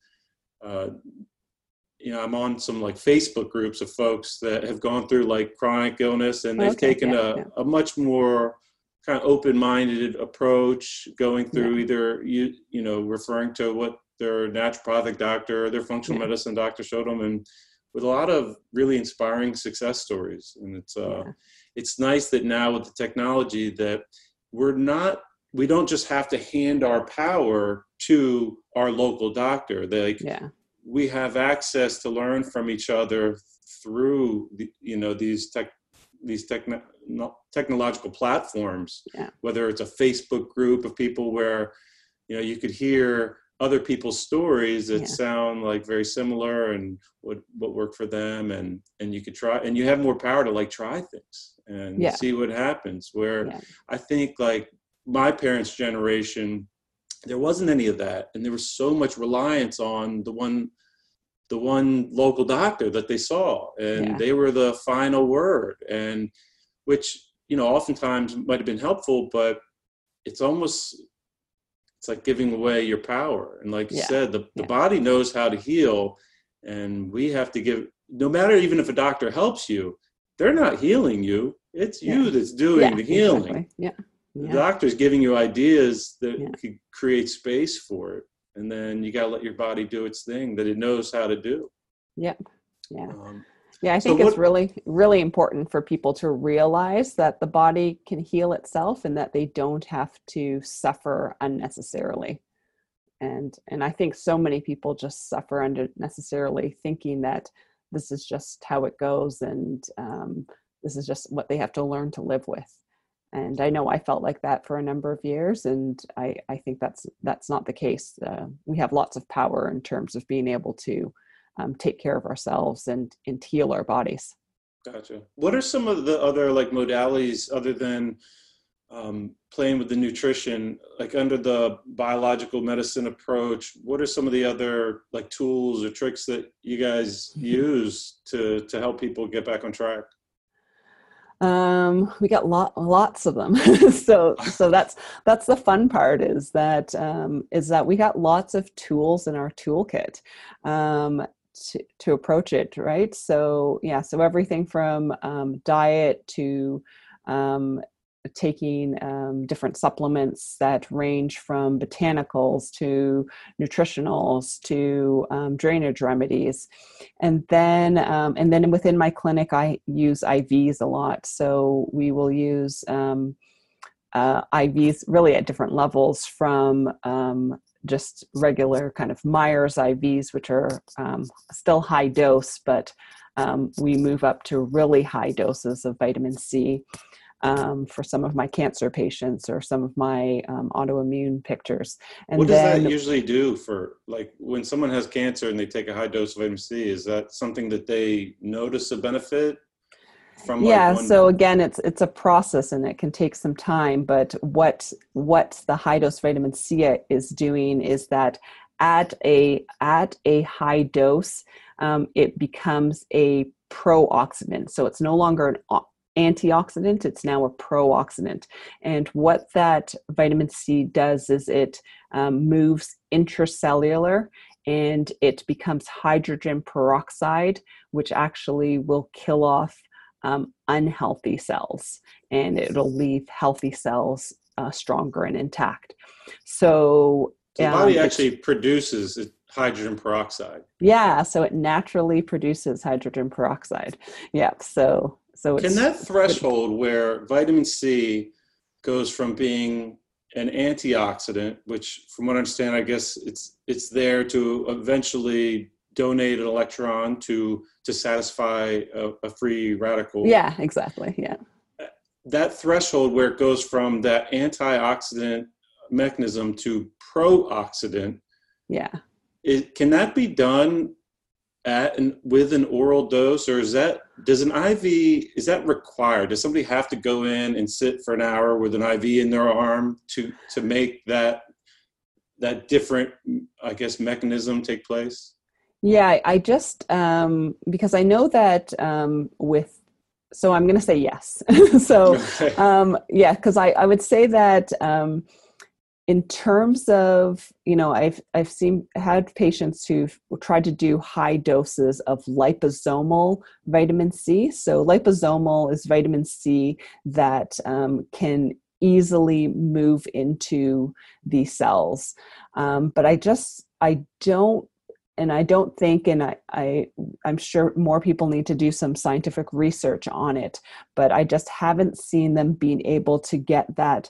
you know, I'm on some like Facebook groups of folks that have gone through like chronic illness, and they've taken a much more kind of open-minded approach, going through either, you know, referring to what their naturopathic doctor or their functional medicine doctor showed them, and with a lot of really inspiring success stories. And it's nice that now with the technology that we don't just have to hand our power to our local doctor. We have access to learn from each other through these technological platforms, whether it's a Facebook group of people where, you know, you could hear other people's stories that sound like very similar and what worked for them. And you could try, and you have more power to like try things and see what happens, where I think like my parents' generation, there wasn't any of that. And there was so much reliance on the one local doctor that they saw, and they were the final word, and which, you know, oftentimes might've been helpful, but it's like giving away your power. And like you said, the body knows how to heal, and we have to give, no matter even if a doctor helps you, they're not healing you. It's you that's doing the healing. Exactly. Yeah. The doctor's giving you ideas that could create space for it. And then you got to let your body do its thing that it knows how to do. Yep. Yeah. I think it's really, really important for people to realize that the body can heal itself, and that they don't have to suffer unnecessarily. And I think so many people just suffer unnecessarily, thinking that this is just how it goes, and this is just what they have to learn to live with. And I know I felt like that for a number of years, and I think that's not the case. We have lots of power in terms of being able to take care of ourselves and heal our bodies. Gotcha. What are some of the other like modalities other than playing with the nutrition, like under the biological medicine approach? What are some of the other like tools or tricks that you guys use to help people get back on track? We got lots of them. so that's the fun part, is that we got lots of tools in our toolkit, to approach it. Right. So everything from, diet to, taking different supplements that range from botanicals to nutritionals to drainage remedies, and then within my clinic I use IVs a lot. So we will use IVs really at different levels, from just regular kind of Myers IVs, which are still high dose, but we move up to really high doses of vitamin C. For some of my cancer patients or some of my autoimmune pictures. And what does that usually do for, like, when someone has cancer and they take a high dose of vitamin C? Is that something that they notice a benefit from? So again, it's a process, and it can take some time. But what the high dose vitamin C is doing is that at a high dose, it becomes a pro-oxidant. So it's no longer an antioxidant, it's now a pro-oxidant. And what that vitamin C does is it moves intracellular and it becomes hydrogen peroxide, which actually will kill off unhealthy cells, and it'll leave healthy cells stronger and intact. So the body actually produces hydrogen peroxide. Yeah, so it naturally produces hydrogen peroxide. Yeah, so it's... Can that threshold where vitamin C goes from being an antioxidant, which from what I understand, I guess it's there to eventually donate an electron to satisfy a free radical. Yeah, exactly, yeah. That threshold where it goes from that antioxidant mechanism to pro-oxidant. Yeah. Can that be done with an oral dose, or is that required? Does somebody have to go in and sit for an hour with an IV in their arm to make that different, I guess, mechanism take place? Yeah, I just, because I know that so I'm going to say yes. Yeah, because I would say that in terms of, I've had patients who've tried to do high doses of liposomal vitamin C. So liposomal is vitamin C that can easily move into the cells. I'm sure more people need to do some scientific research on it, but I just haven't seen them being able to get that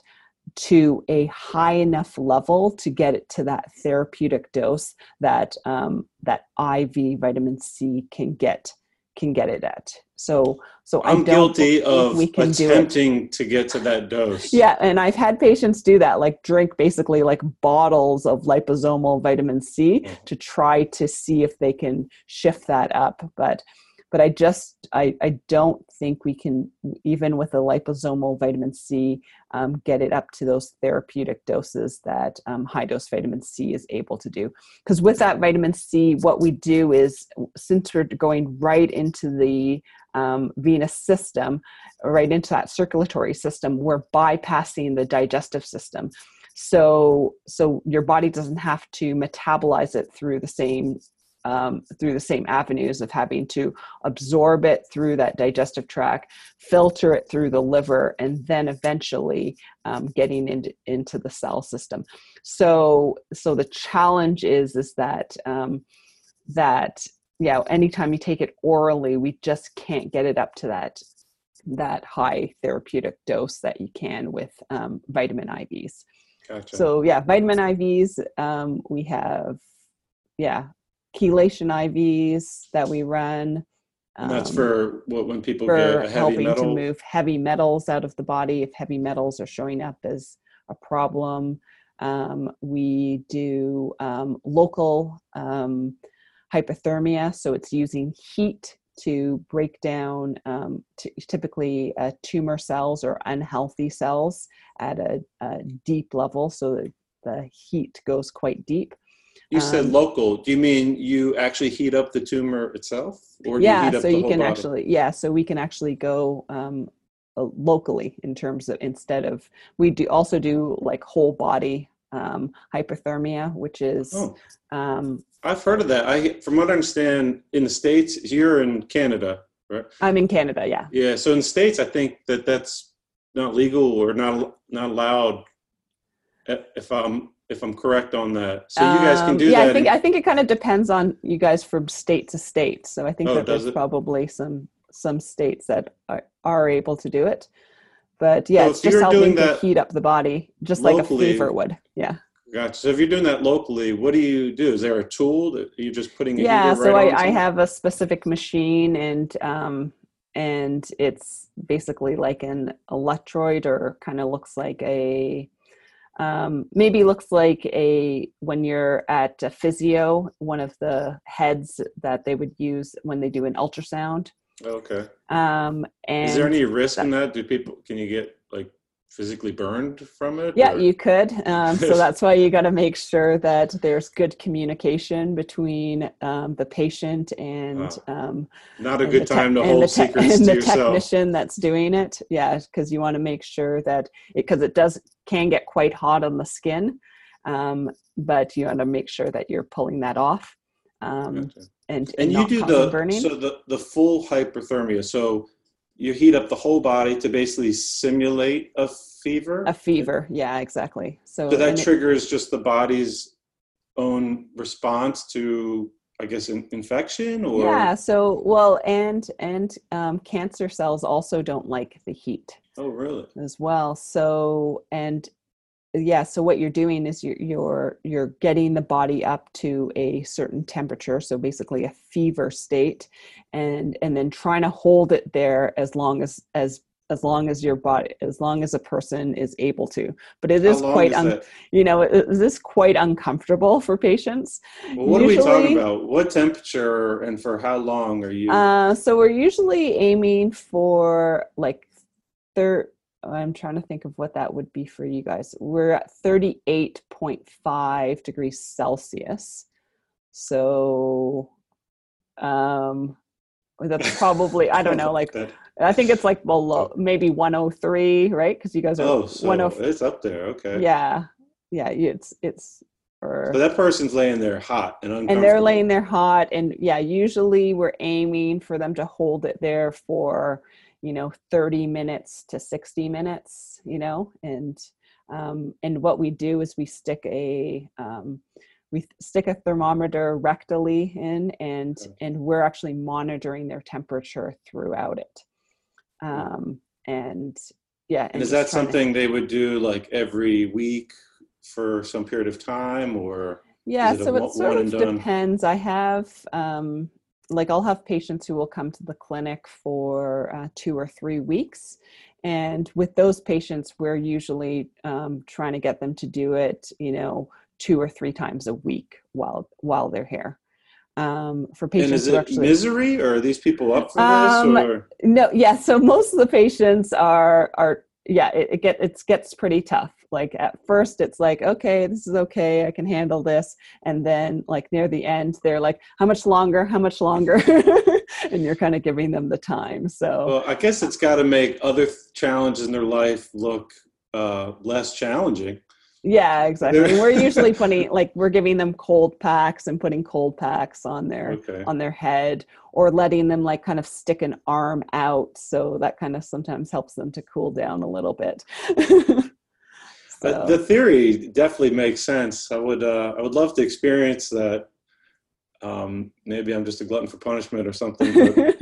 to a high enough level to get it to that therapeutic dose that IV vitamin C can get it at. So I'm guilty of attempting to get to that dose. Yeah. And I've had patients do that, like drink basically like bottles of liposomal vitamin C to try to see if they can shift that up. But I don't think we can, even with a liposomal vitamin C, get it up to those therapeutic doses that high dose vitamin C is able to do. Because with that vitamin C, what we do is, since we're going right into the venous system, right into that circulatory system, we're bypassing the digestive system. So your body doesn't have to metabolize it through the same avenues of having to absorb it through that digestive tract, filter it through the liver, and then eventually getting into the cell system. So the challenge is that anytime you take it orally, we just can't get it up to that high therapeutic dose that you can with vitamin IVs. Gotcha. So yeah, vitamin IVs, we have, chelation IVs that we run. That's for when people get a heavy metal? For helping to move heavy metals out of the body if heavy metals are showing up as a problem. We do local hypothermia. So it's using heat to break down typically tumor cells or unhealthy cells at a deep level. So the heat goes quite deep. You said local. Do you mean you actually heat up the tumor itself, or do you heat up the whole body? So we can actually go locally in terms of, instead of, we do like whole body hyperthermia, which is. I've heard of that. From what I understand, in the States, you're in Canada, right? I'm in Canada. Yeah. Yeah. So in the States, I think that's not legal or not allowed. If I'm correct on that. So you guys can do that. I think it kind of depends on you guys from state to state. So I think there's probably some states that are able to do it. But yeah, so it's just helping to heat up the body, just locally, like a fever would. Yeah. Gotcha. So if you're doing that locally, what do you do? Is there a tool that you're just putting? I have a specific machine, and it's basically like an electroid, or kind of looks like a... maybe looks like when you're at a physio, one of the heads that they would use when they do an ultrasound. Okay. And is there any risk in that? Can you get like physically burned from it? Yeah, or? You could. So that's why you got to make sure that there's good communication between the patient and not a and good time to hold secrets to yourself. And the technician that's doing it. Yeah, because you want to make sure that it can get quite hot on the skin, but you want to make sure that you're pulling that off. Gotcha. And you do the full hyperthermia. So you heat up the whole body to basically simulate a fever? A fever, yeah, exactly. So that triggers just the body's own response to, I guess, infection or? Yeah, so, well, and cancer cells also don't like the heat. Oh, really? As well. So, and yeah, so what you're doing is you're getting the body up to a certain temperature, so basically a fever state, and then trying to hold it there as long as a person is able to. But it is quite quite uncomfortable for patients. Well, what usually, are we talking about? What temperature and for how long are you? So we're usually aiming for like 30. I'm trying to think of what that would be for you guys. We're at 38.5 degrees Celsius. So that's probably, I don't know, like, I think it's like below, maybe 103, right? Because you guys are so 103. It's up there. Okay. Yeah. Yeah. So that person's laying there hot and uncomfortable. And they're laying there hot. And yeah, usually we're aiming for them to hold it there for, 30 minutes to 60 minutes, and what we do is we stick a thermometer rectally in, and we're actually monitoring their temperature throughout it. And is that something they would do like every week for some period of time or? Yeah. So it sort of depends. I have, I'll have patients who will come to the clinic for 2 or 3 weeks. And with those patients, we're usually trying to get them to do it, 2 or 3 times a week while they're here. For patients, and is it misery or are these people up for this? Or? No, yeah. So most of the patients are yeah, it gets pretty tough. Like at first it's like, okay, this is okay. I can handle this. And then like near the end, they're like, how much longer? And you're kind of giving them the time. So well, I guess it's got to make other challenges in their life look less challenging. Yeah, exactly. And we're usually putting, we're giving them cold packs and putting cold packs on their head, or letting them kind of stick an arm out. So that kind of sometimes helps them to cool down a little bit. The theory definitely makes sense. I would love to experience that. Maybe I'm just a glutton for punishment or something. But,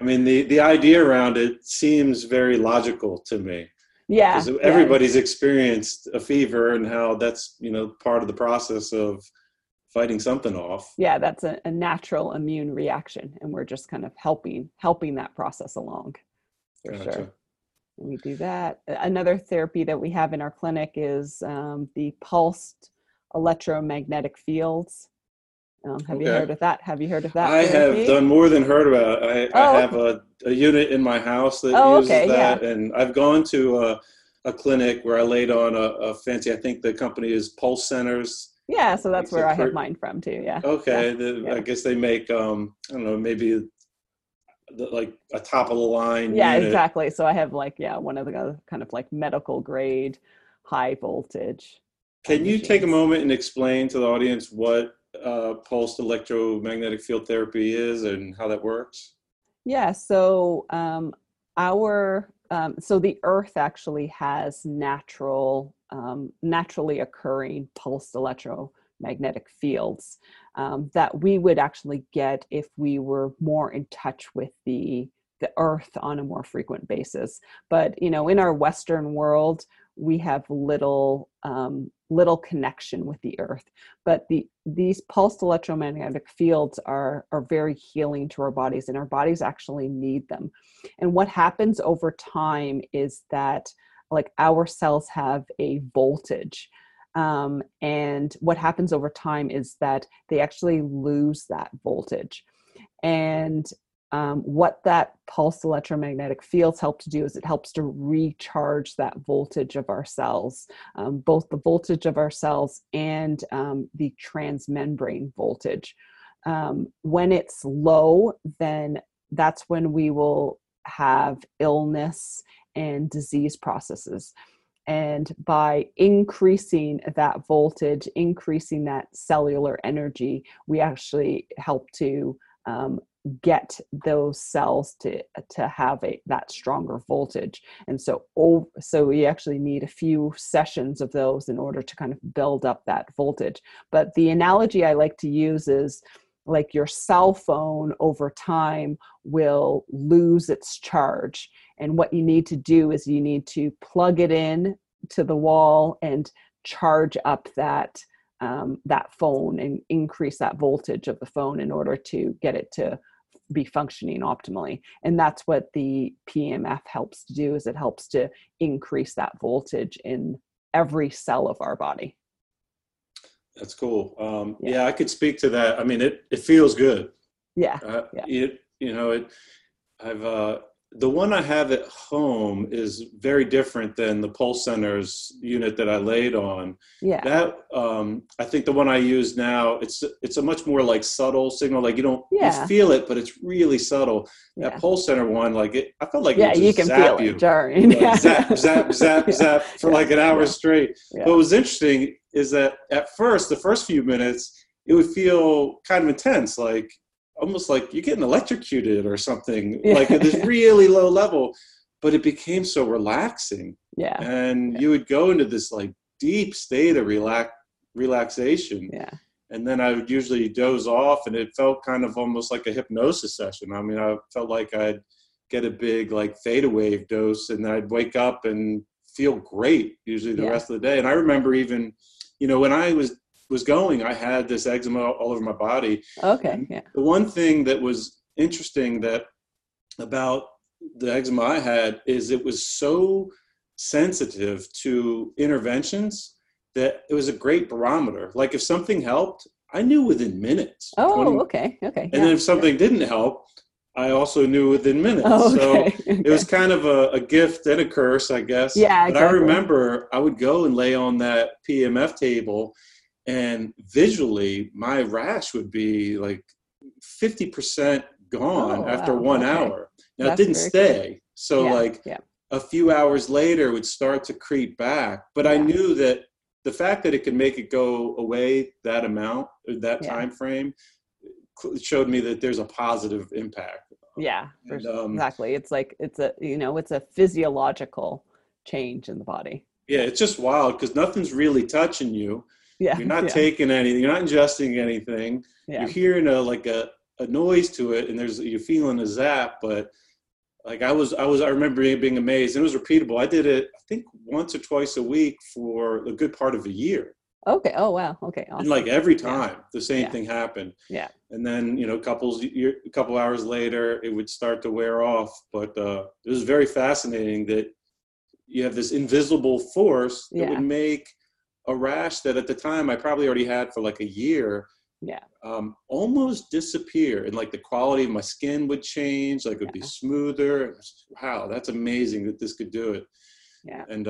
I mean, the idea around it seems very logical to me. Yeah. Because everybody's experienced a fever and how that's, part of the process of fighting something off. Yeah, that's a natural immune reaction. And we're just kind of helping that process along. For gotcha. Sure. We do that. Another therapy that we have in our clinic is the pulsed electromagnetic fields. Have you heard of that? I therapy? Have done more than heard about it. I have a unit in my house that uses that. Yeah. And I've gone to a clinic where I laid on a fancy, I think the company is Pulse Centers. Yeah, so that's where I have mine from too, yeah. Okay, yeah. I guess they make, I don't know, maybe like a top of the line. Yeah, unit. Exactly. So I have one of the kind of medical grade, high voltage. Can you take a moment and explain to the audience what pulsed electromagnetic field therapy is and how that works? Yeah. So so the Earth actually has naturally occurring pulsed electromagnetic fields that we would actually get if we were more in touch with the Earth on a more frequent basis. But in our Western world, we have little connection with the Earth. But these pulsed electromagnetic fields are very healing to our bodies, and our bodies actually need them. And what happens over time is that our cells have a voltage. And what happens over time is that they actually lose that voltage. And What that pulse electromagnetic field's helped to do is it helps to recharge that voltage of our cells, both the voltage of our cells and the transmembrane voltage. When it's low, then that's when we will have illness and disease processes. And by increasing that voltage, increasing that cellular energy, we actually help to get those cells to have that stronger voltage. And so we actually need a few sessions of those in order to kind of build up that voltage. But the analogy I like to use is like your cell phone over time will lose its charge. And what you need to do is you need to plug it in to the wall and charge up that phone and increase that voltage of the phone in order to get it to be functioning optimally. And that's what the PEMF helps to do, is it helps to increase that voltage in every cell of our body. That's cool. Yeah, I could speak to that. I mean, it feels good. Yeah. The one I have at home is very different than the Pulse Center's unit that I laid on. Yeah. That, I think the one I use now, it's a much more like subtle signal. Like you feel it, but it's really subtle. Yeah. That Pulse Center one, like I felt like it just zap you. Jarring. Like, yeah. Zap, zap, zap, zap for like an hour straight. Yeah. What was interesting is that at first, the first few minutes, it would feel kind of intense, like almost like you're getting electrocuted or something, like at this really low level, but it became so relaxing. Yeah. And you would go into this like deep state of relaxation. Yeah. And then I would usually doze off, and it felt kind of almost like a hypnosis session. I mean, I felt like I'd get a big like theta wave dose, and I'd wake up and feel great usually the rest of the day. And I remember even, when I was going, I had this eczema all over my body. Okay. Yeah. The one thing that was interesting about the eczema I had is it was so sensitive to interventions that it was a great barometer. Like if something helped, I knew within minutes. Oh, 20, okay. Okay. And then if something didn't help, I also knew within minutes. Oh, okay. So it was kind of a gift and a curse, I guess. Yeah. But exactly. I remember I would go and lay on that PEMF table, and visually, my rash would be like 50% gone after 1 hour. Now, it didn't stay. Cool. So a few hours later, it would start to creep back. But I knew that the fact that it could make it go away that amount, that time frame, showed me that there's a positive impact. Yeah, exactly. It's like, it's a physiological change in the body. Yeah, it's just wild because nothing's really touching you. Yeah, you're not taking anything. You're not ingesting anything. Yeah. You're hearing a noise to it, and you're feeling a zap. But like I remember being amazed, and it was repeatable. I did it, I think, once or twice a week for a good part of a year. Okay. Oh wow. Okay. Awesome. And like every time, the same thing happened. Yeah. And then a couple hours later, it would start to wear off. But it was very fascinating that you have this invisible force that would make a rash that at the time I probably already had for like a year, almost disappear. And like the quality of my skin would change, like it would be smoother. Wow, that's amazing that this could do it. Yeah. And,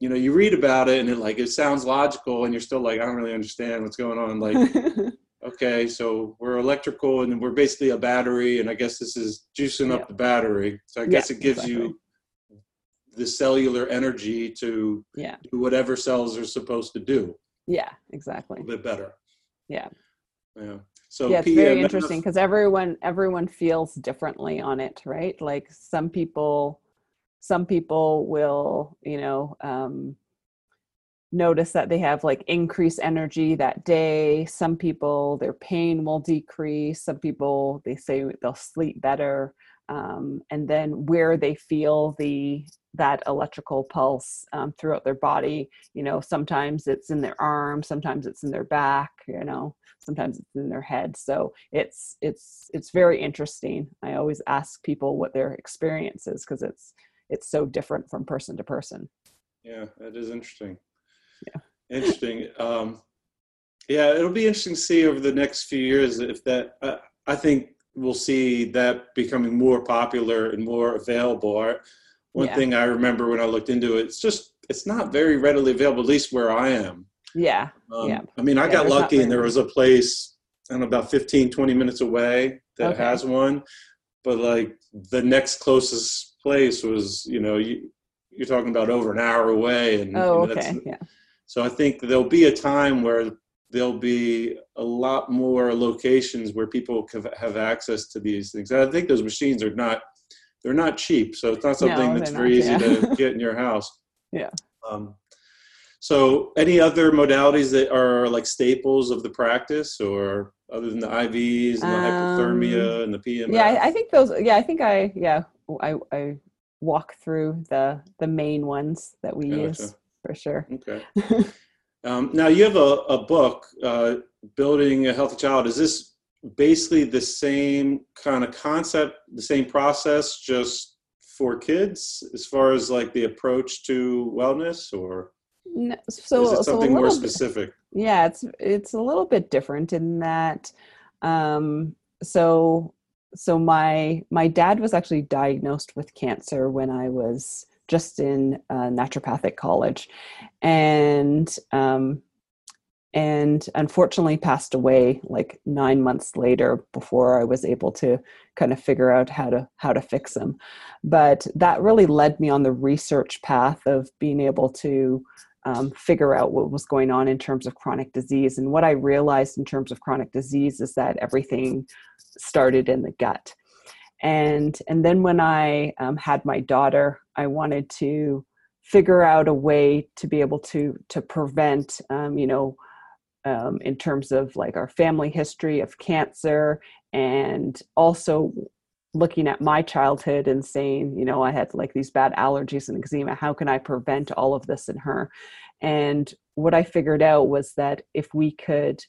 you read about it and it sounds logical, and you're still like, I don't really understand what's going on. Like, okay, so we're electrical and we're basically a battery, and I guess this is juicing up the battery. So I guess it gives you the cellular energy to do whatever cells are supposed to do. Yeah, exactly. A bit better. Yeah. Yeah. So it's very interesting because everyone feels differently on it, right? Like some people will, notice that they have like increased energy that day. Some people, their pain will decrease. Some people, they say they'll sleep better. And then where they feel that electrical pulse throughout their body, sometimes it's in their arm, sometimes it's in their back, sometimes it's in their head. So it's very interesting. I always ask people what their experience is because it's so different from person to person. Yeah, that is interesting. Yeah. Interesting. It'll be interesting to see over the next few years if that, I think we'll see that becoming more popular and more available. One thing I remember when I looked into it, it's not very readily available, at least where I am. Yeah. I mean, I got lucky and there was a place, I don't know, about 15, 20 minutes away that has one, but like the next closest place was, you're talking about over an hour away. And so I think there'll be a time where there'll be a lot more locations where people have access to these things. And I think those machines they're not cheap. So it's not something that's very easy to get in your house. Yeah. So any other modalities that are like staples of the practice, or other than the IVs and the hypothermia and the PMF? Yeah, I think those, I walk through the main ones that we use for sure. Okay. Now you have a book, Building a Healthy Child. Is this basically the same kind of concept, the same process, just for kids as far as like the approach to wellness, or is it something more specific? Yeah, it's a little bit different in that. So my dad was actually diagnosed with cancer when I was just in naturopathic college, and unfortunately passed away like 9 months later before I was able to kind of figure out how to fix him. But that really led me on the research path of being able to figure out what was going on in terms of chronic disease. And what I realized in terms of chronic disease is that everything started in the gut. And then when I had my daughter, I wanted to figure out a way to be able to prevent, in terms of like our family history of cancer, and also looking at my childhood and saying, I had like these bad allergies and eczema. How can I prevent all of this in her? And what I figured out was that if we could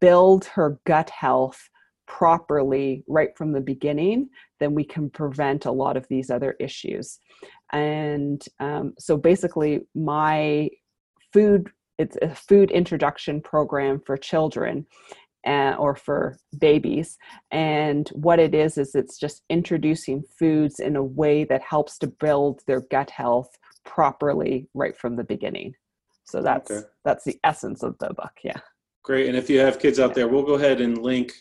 build her gut health properly right from the beginning, then we can prevent a lot of these other issues. And so basically my food, it's a food introduction program for children or for babies. And what it is it's just introducing foods in a way that helps to build their gut health properly right from the beginning. So that's the essence of the book. Yeah. Great. And if you have kids out there, we'll go ahead and link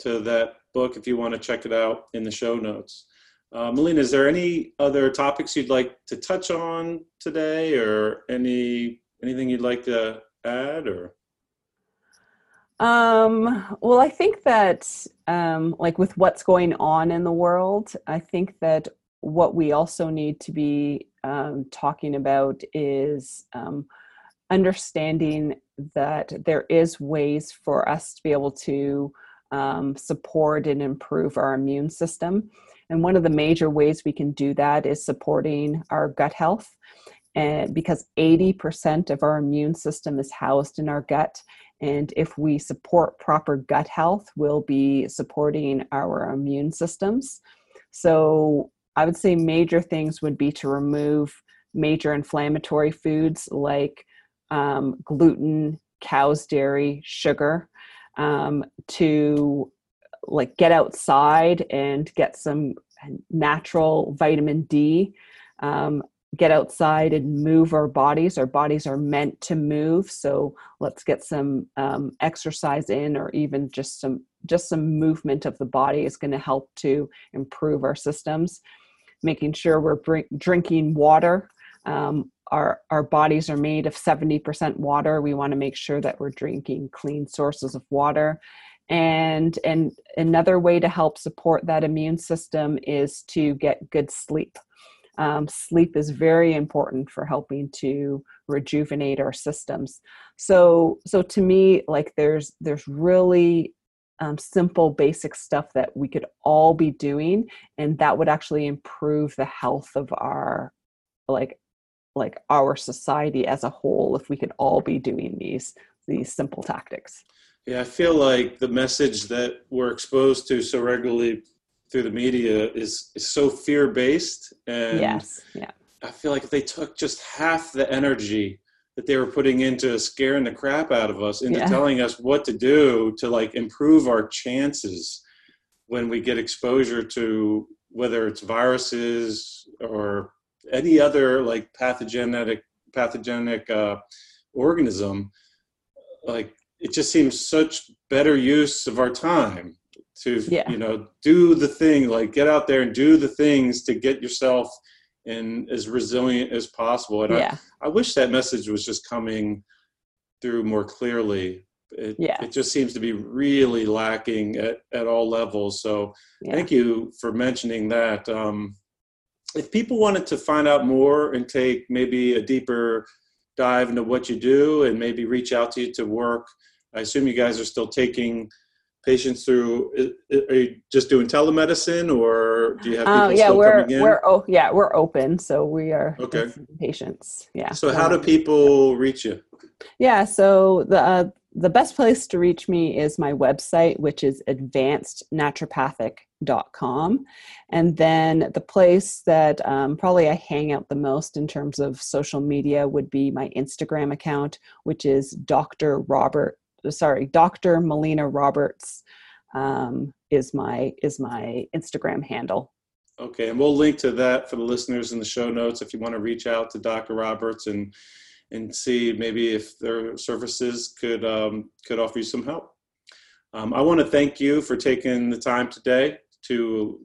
to that book if you want to check it out in the show notes. Melina, is there any other topics you'd like to touch on today, or anything you'd like to add, or? Well, I think that, like with what's going on in the world, I think that what we also need to be, talking about is, understanding that there is ways for us to be able to, support and improve our immune system. And one of the major ways we can do that is supporting our gut health, and because 80% of our immune system is housed in our gut. And if we support proper gut health, we'll be supporting our immune systems. So I would say major things would be to remove major inflammatory foods like gluten, cow's dairy, sugar, to like get outside and get some natural vitamin D, get outside and move our bodies. Our bodies are meant to move. So let's get some, exercise in, or even just some movement of the body is going to help to improve our systems, making sure we're drinking water. Our bodies are made of 70% water. We want to make sure that we're drinking clean sources of water. And another way to help support that immune system is to get good sleep. Sleep is very important for helping to rejuvenate our systems. So to me, like there's really simple basic stuff that we could all be doing, and that would actually improve the health of our like our society as a whole, if we could all be doing these simple tactics. Yeah, I feel like the message that we're exposed to so regularly through the media is so fear-based. And I feel like if they took just half the energy that they were putting into scaring the crap out of us, into telling us what to do to like improve our chances when we get exposure to whether it's viruses or any other like pathogenic organism. Like, it just seems such better use of our time to, you know, do the thing, like get out there and do the things to get yourself in as resilient as possible. And I wish that message was just coming through more clearly. It just seems to be really lacking at all levels. So thank you for mentioning that. If people wanted to find out more and take maybe a deeper dive into what you do and maybe reach out to you to work, I assume you guys are still taking patients through, are you just doing telemedicine or do you have people still coming in? We're open. So we are patients. So how do people reach you? So the best place to reach me is my website, which is advancednaturopathic.com. And then the place that probably I hang out the most in terms of social media would be my Instagram account, which is Dr. Melina Roberts is my Instagram handle. Okay. And we'll link to that for the listeners in the show notes if you want to reach out to Dr. Roberts and see maybe if their services could offer you some help. I want to thank you for taking the time today to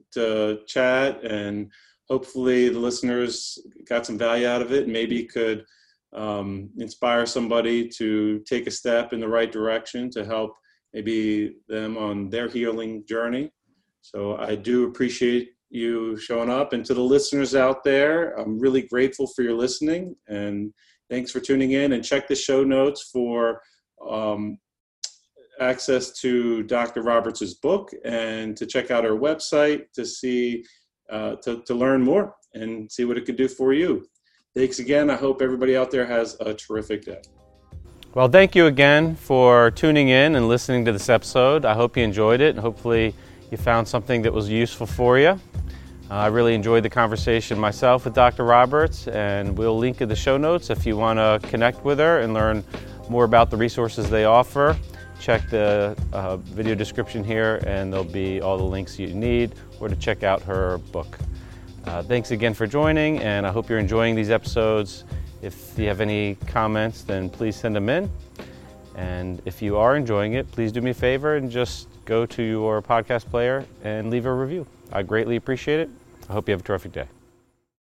chat, and hopefully the listeners got some value out of it and maybe could inspire somebody to take a step in the right direction to help maybe them on their healing journey. So I do appreciate you showing up, and to the listeners out there, I'm really grateful for your listening, and thanks for tuning in, and check the show notes for access to Dr. Roberts' book and to check out our website to see, to learn more and see what it could do for you. Thanks again. I hope everybody out there has a terrific day. Well, thank you again for tuning in and listening to this episode. I hope you enjoyed it, and hopefully you found something that was useful for you. I really enjoyed the conversation myself with Dr. Roberts, and we'll link in the show notes if you want to connect with her and learn more about the resources they offer. Check the video description here, and there'll be all the links you need, or to check out her book. Thanks again for joining, and I hope you're enjoying these episodes. If you have any comments, then please send them in. And if you are enjoying it, please do me a favor and just go to your podcast player and leave a review. I greatly appreciate it. I hope you have a terrific day.